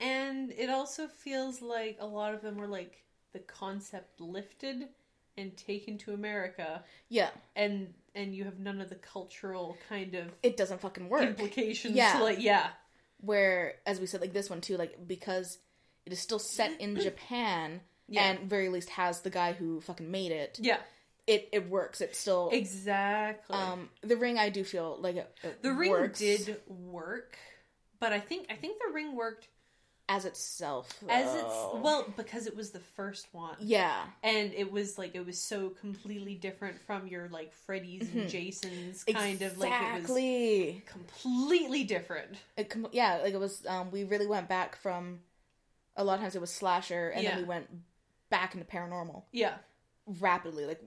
And it also feels like a lot of them were like the concept lifted and taken to America. Yeah. And you have none of the cultural kind of... It doesn't fucking work. Implications. Yeah. Where, as we said, like this one too, like because it is still set in Japan... Yeah. And very least has the guy who fucking made it. Yeah. It works. It's still... Exactly. The Ring, I do feel like it works. The Ring did work, but I think The Ring worked... As itself. Because it was the first one. Yeah. And it was like, it was so completely different from your like Freddy's and Jason's kind of like, it was completely different. It was, we really went back from... A lot of times it was slasher, and then we went back into paranormal. Yeah. Rapidly, like,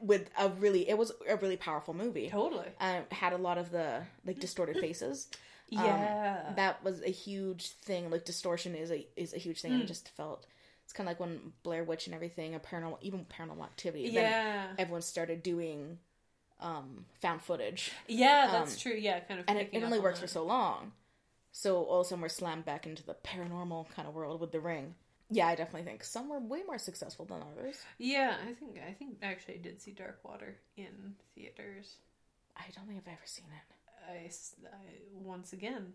with it was a really powerful movie. Totally. Had a lot of the, like, distorted faces. Yeah. That was a huge thing. Like, distortion is a huge thing. And I just felt, it's kind of like when Blair Witch and everything, even Paranormal Activity. Yeah. Then everyone started doing found footage. Yeah, that's true. Yeah, kind of. And it only works for so long. So all of a sudden we're slammed back into the paranormal kind of world with The Ring. Yeah, I definitely think some were way more successful than others. Yeah, I think actually I did see Dark Water in theaters. I don't think I've ever seen it. I once again,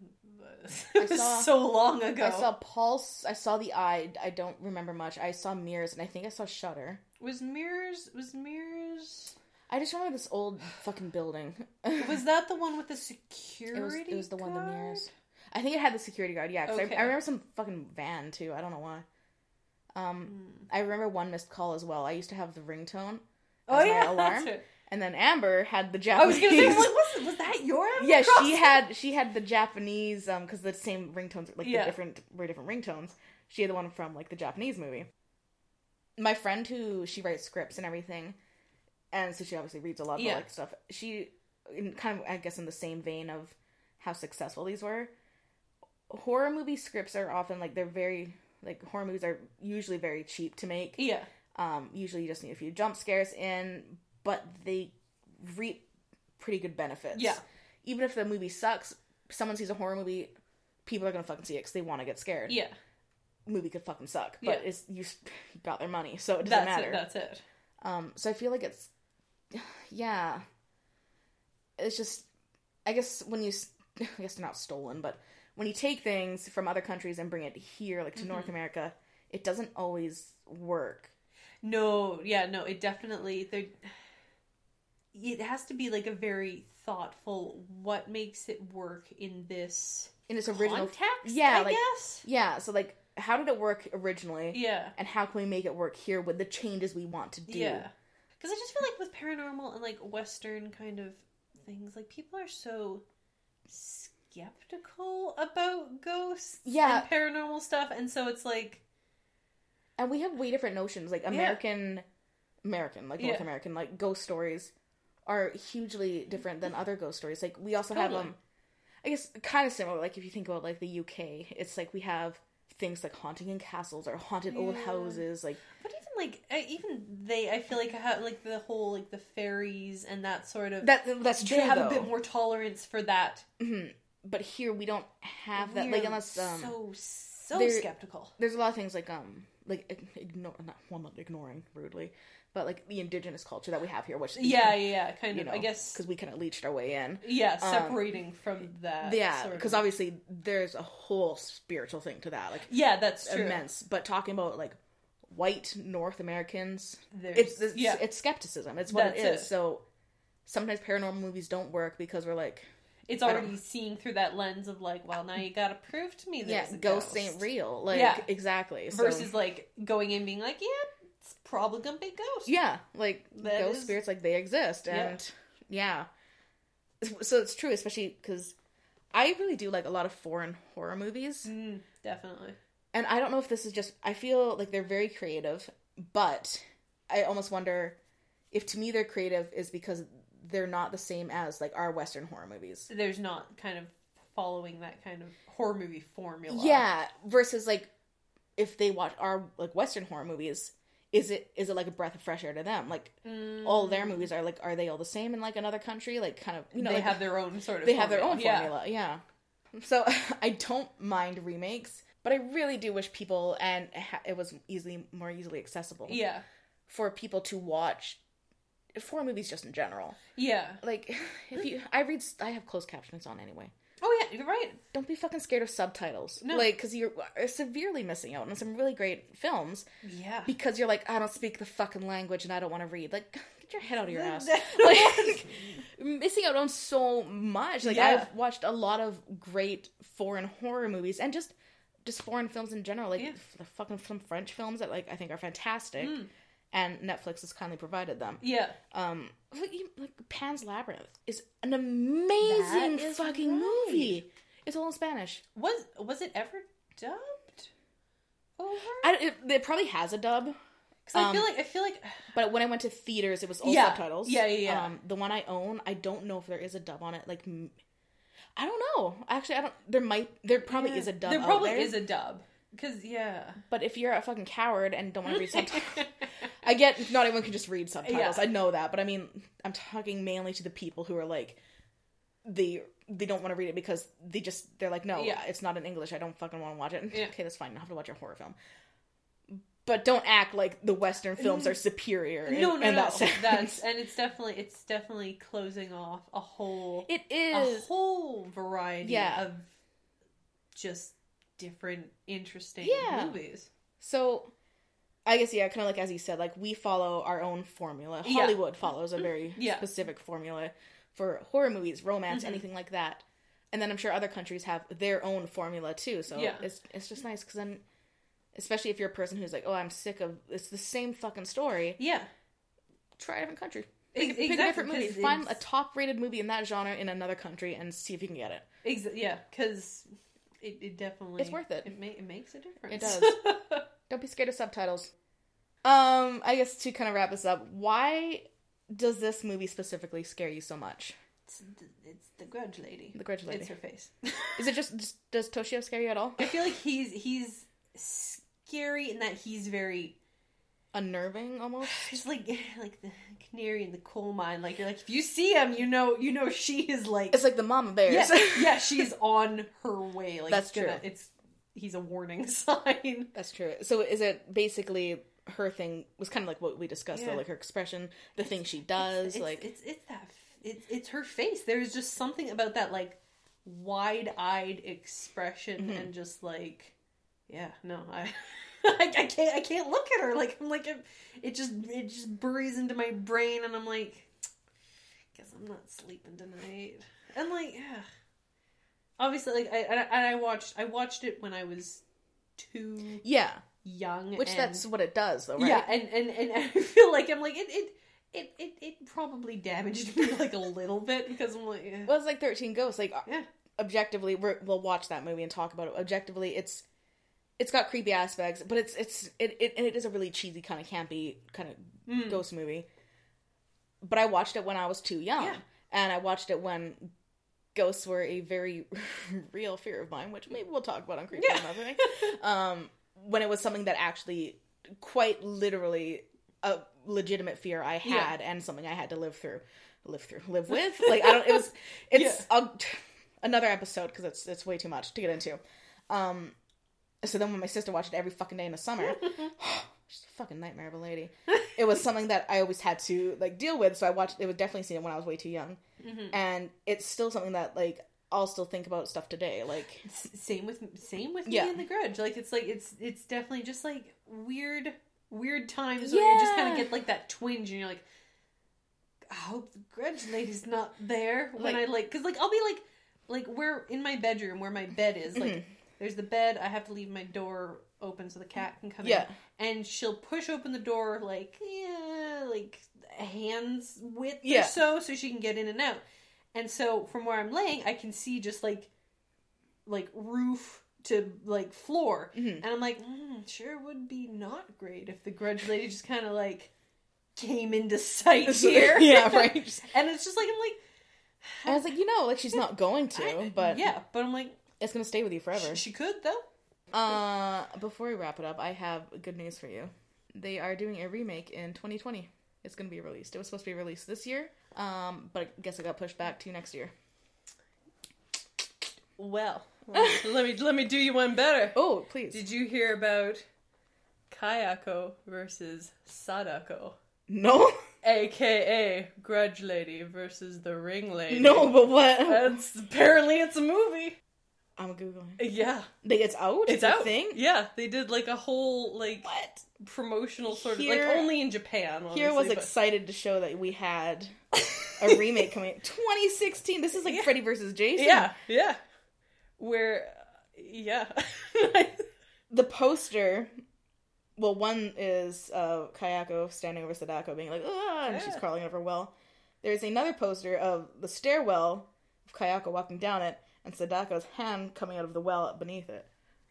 it was so long ago. I saw Pulse, I saw The Eye, I don't remember much. I saw Mirrors, and I think I saw Shudder. Was Mirrors... I just remember this old fucking building. Was that the one with the security guard? It was the one, the Mirrors. I think it had the security guard, yeah. Because I remember some fucking van, too. I don't know why. I remember One Missed Call as well. I used to have the ringtone as my alarm. And then Amber had the Japanese... I was going to say, was that your Amber? Yeah, she had the Japanese... Because the same ringtones, like, were different ringtones. She had the one from, like, the Japanese movie. My friend who... She writes scripts and everything. And so she obviously reads a lot of, like, stuff. She, kind of, I guess, in the same vein of how successful these were... Horror movie scripts are often, like, they're very, like, horror movies are usually very cheap to make. Yeah. Usually you just need a few jump scares in, but they reap pretty good benefits. Yeah. Even if the movie sucks, someone sees a horror movie, people are gonna fucking see it because they want to get scared. Yeah. Movie could fucking suck, but it's, you got their money, so it doesn't matter. That's it. So I feel like it's, yeah. It's just, I guess when you, I guess they're not stolen, but when you take things from other countries and bring it here, like to North America, it doesn't always work. No, it definitely, it has to be like a very thoughtful, what makes it work in this in its original context, I guess? Yeah, so like, how did it work originally? Yeah. And how can we make it work here with the changes we want to do? Yeah. Because I just feel like with paranormal and like Western kind of things, like people are so skeptical about ghosts and paranormal stuff, and so it's like, and we have way different notions, like American, like North American, like ghost stories are hugely different than other ghost stories. Like we also have I guess kind of similar, like if you think about like the UK, it's like we have things like haunting in castles or haunted old houses, like, but even they, I feel like have, like the whole like the fairies and that sort of that's true. They have a bit more tolerance for that, but here we don't have that. We're like unless so skeptical. There's a lot of things like ignoring rudely, but like the indigenous culture that we have here, which I guess because we kind of leached our way in, separating from that, because obviously there's a whole spiritual thing to that, like that's true. Immense. But talking about like white North Americans, it's skepticism. It's what it is. So sometimes paranormal movies don't work because we're like, it's already seeing through that lens of like, well, now you gotta prove to me there's a ghost. Ghosts ain't real. Like, exactly. Versus like going in being like, it's probably gonna be ghosts. Yeah, like that ghost is... spirits, like they exist, and so it's true, especially because I really do like a lot of foreign horror movies. Definitely. And I don't know if this is just... I feel like they're very creative, but I almost wonder if, to me, they're creative is because they're not the same as, like, our Western horror movies. There's not kind of following that kind of horror movie formula. Yeah, versus, like, if they watch our, like, Western horror movies, is it like a breath of fresh air to them? Like, all their movies are, like, are they all the same in, like, another country? Like, kind of... You know, they like, have their own sort of formula. So, I don't mind remakes... But I really do wish people, and it was more easily accessible. Yeah. For people to watch horror movies just in general. Yeah. Like, I have closed captions on anyway. Oh yeah, you're right. Don't be fucking scared of subtitles. No. Like, because you're severely missing out on some really great films. Yeah. Because you're like, I don't speak the fucking language and I don't want to read. Like, get your head out of your ass. Like, missing out on so much. Like, I've watched a lot of great foreign horror movies and just foreign films in general, like the fucking some French films that like I think are fantastic, and Netflix has kindly provided them. Yeah, like Pan's Labyrinth is an amazing fucking movie. It's all in Spanish. Was it ever dubbed over? It probably has a dub. Because I feel like. But when I went to theaters, it was all subtitles. Yeah. The one I own, I don't know if there is a dub on it. Like. I don't know. Actually, I don't... There probably is a dub out there. There probably is a dub. Because, But if you're a fucking coward and don't want to read subtitles... I get not everyone can just read subtitles. Yeah. I know that. But I mean, I'm talking mainly to the people who are like... They don't want to read it because they're like, no, it's not in English. I don't fucking want to watch it. Yeah. Okay, that's fine. I'll have to watch a horror film. But don't act like the Western films are superior in that sense. It's definitely closing off a whole variety of just different interesting movies. So I guess kind of like as you said, like we follow our own formula. Hollywood follows a very specific formula for horror movies, romance, anything like that. And then I'm sure other countries have their own formula too. So it's just nice because then. Especially if you're a person who's like, oh, I'm sick of... It's the same fucking story. Yeah. Try a different country. Pick a different movie. Find a top-rated movie in that genre in another country and see if you can get it. Because it definitely... It's worth it. It makes a difference. It does. Don't be scared of subtitles. I guess to kind of wrap this up, why does this movie specifically scare you so much? It's the Grudge lady. The Grudge lady. It's her face. Is it just... Does Toshio scare you at all? I feel like he's scary in that he's very unnerving almost. It's like the canary in the coal mine. Like, you're like, if you see him, you know she is like... It's like the mama bears. Yeah, yeah, she's on her way. Like, that's true. He's a warning sign. That's true. So is it basically... her thing was kind of like what we discussed, yeah. Though, like her expression, the thing she does, it's her face. There's just something about that, like, wide-eyed expression, mm-hmm. and just like, yeah, no, I can't look at her. Like, I'm like, it just buries into my brain, and I'm like, guess I'm not sleeping tonight. And like, yeah, obviously, like I watched it when I was 2. Yeah. Young, which, and that's what it does, though, right? Yeah, and I feel like I'm like it probably damaged me like a little bit, because I'm like, yeah. Well, it's like 13 Ghosts. Like, yeah. Objectively, we'll watch that movie and talk about it. Objectively, it's got creepy aspects, but it is a really cheesy kind of campy kind of ghost movie. But I watched it when I was too young, yeah. And I watched it when ghosts were a very real fear of mine, which maybe we'll talk about on Creeped Out another thing. When it was something that actually, quite literally, a legitimate fear I had, yeah. and something I had to live with. Like, I don't. It was. It's another episode, because it's way too much to get into. So then when my sister watched it every fucking day in the summer, she's a fucking nightmare of a lady. It was something that I always had to like deal with. So I watched. It was definitely seen it when I was way too young, mm-hmm. and it's still something that like. I'll still think about stuff today. Like, same with me and The Grudge. Like, it's like it's definitely just like weird times where you just kind of get like that twinge, and you're like, I hope The Grudge lady's not there when I like, because like I'll be like where in my bedroom where my bed is, like, mm-hmm. there's the bed. I have to leave my door open so the cat can come in, and she'll push open the door like a hand's width or so she can get in and out. And so, from where I'm laying, I can see just, like roof to, like, floor. Mm-hmm. And I'm like, sure would be not great if the Grudge lady just kind of, like, came into sight here. Yeah, right. And it's just like, I'm like... I was like, you know, like, she's not going to, but... Yeah, but I'm like... It's gonna stay with you forever. She could, though. Before we wrap it up, I have good news for you. They are doing a remake in 2020. It's gonna be released. It was supposed to be released this year. But I guess it got pushed back to next year. Well, let me do you one better. Oh, please. Did you hear about Kayako versus Sadako? No. AKA Grudge Lady versus The Ring Lady. No, but what? Apparently it's a movie. I'm Googling. Yeah. It's out? It's out. Thing? Yeah. They did like a whole like what? Promotional sort of like only in Japan. Honestly, here was but... excited to show that we had a remake coming. 2016. This is like Freddy versus Jason. Yeah. Yeah. Where, the poster, well, one is Kayako standing over Sadako being like, ah, and she's crawling over a well. There's another poster of the stairwell of Kayako walking down it. And Sadako's hand coming out of the well up beneath it.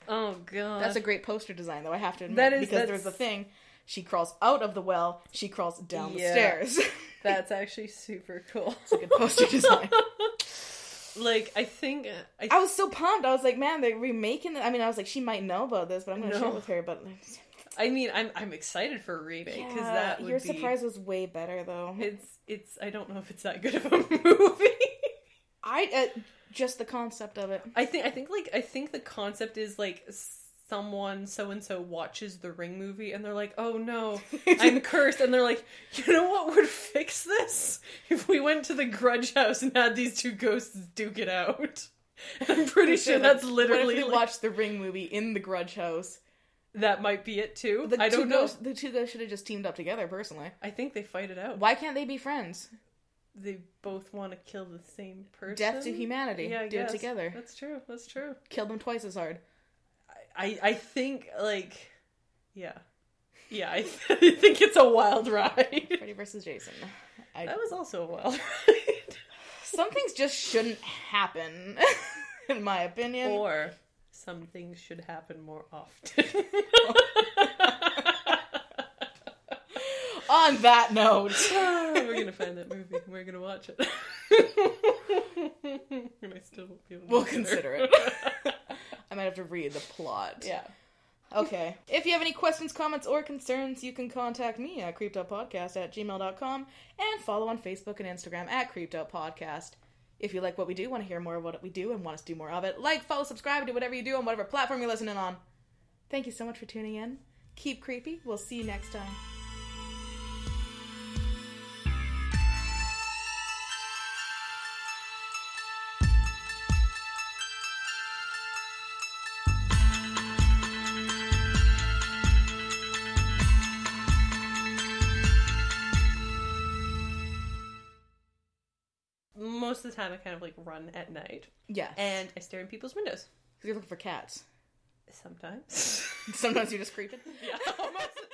Oh, God. That's a great poster design, though, I have to admit. Because there's a thing. She crawls out of the well. She crawls down the stairs. That's actually super cool. It's a good poster design. Like, I was so pumped. I was like, man, they're remaking it. I mean, I was like, she might know about this, but I'm going to share it with her. But I mean, I'm excited for a remake, because that would be... Your surprise was way better, though. It's. I don't know if it's that good of a movie. Just the concept of it. I think the concept is like someone so-and-so watches The Ring movie and they're like, oh no, I'm cursed. And they're like, you know what would fix this? If we went to the Grudge house and had these two ghosts duke it out. And I'm pretty sure that's literally... What if we watched The Ring movie in the Grudge house? That might be it too. I don't know. The two ghosts should have just teamed up together, personally. I think they fight it out. Why can't they be friends? They both want to kill the same person. Death to humanity. Yeah, do it together. That's true. Kill them twice as hard. I think, like... Yeah. Yeah, I think it's a wild ride. Freddy vs. Jason. That was also a wild ride. Some things just shouldn't happen, in my opinion. Or, some things should happen more often. On that note, we're gonna find that movie and we're gonna watch it. And I still won't be able to. We'll consider it. I might have to read the plot. Yeah. Okay. If you have any questions, comments, or concerns, you can contact me at creepedoutpodcast@gmail.com and follow on Facebook and Instagram at creepedoutpodcast. If you like what we do, want to hear more of what we do, and want us to do more of it, like, follow, subscribe, do whatever you do on whatever platform you're listening on. Thank you so much for tuning in. Keep creepy. We'll see you next time. Most of the time I kind of like run at night. Yeah. And I stare in people's windows. Because you're looking for cats. Sometimes. Sometimes you're just creeping? Yeah.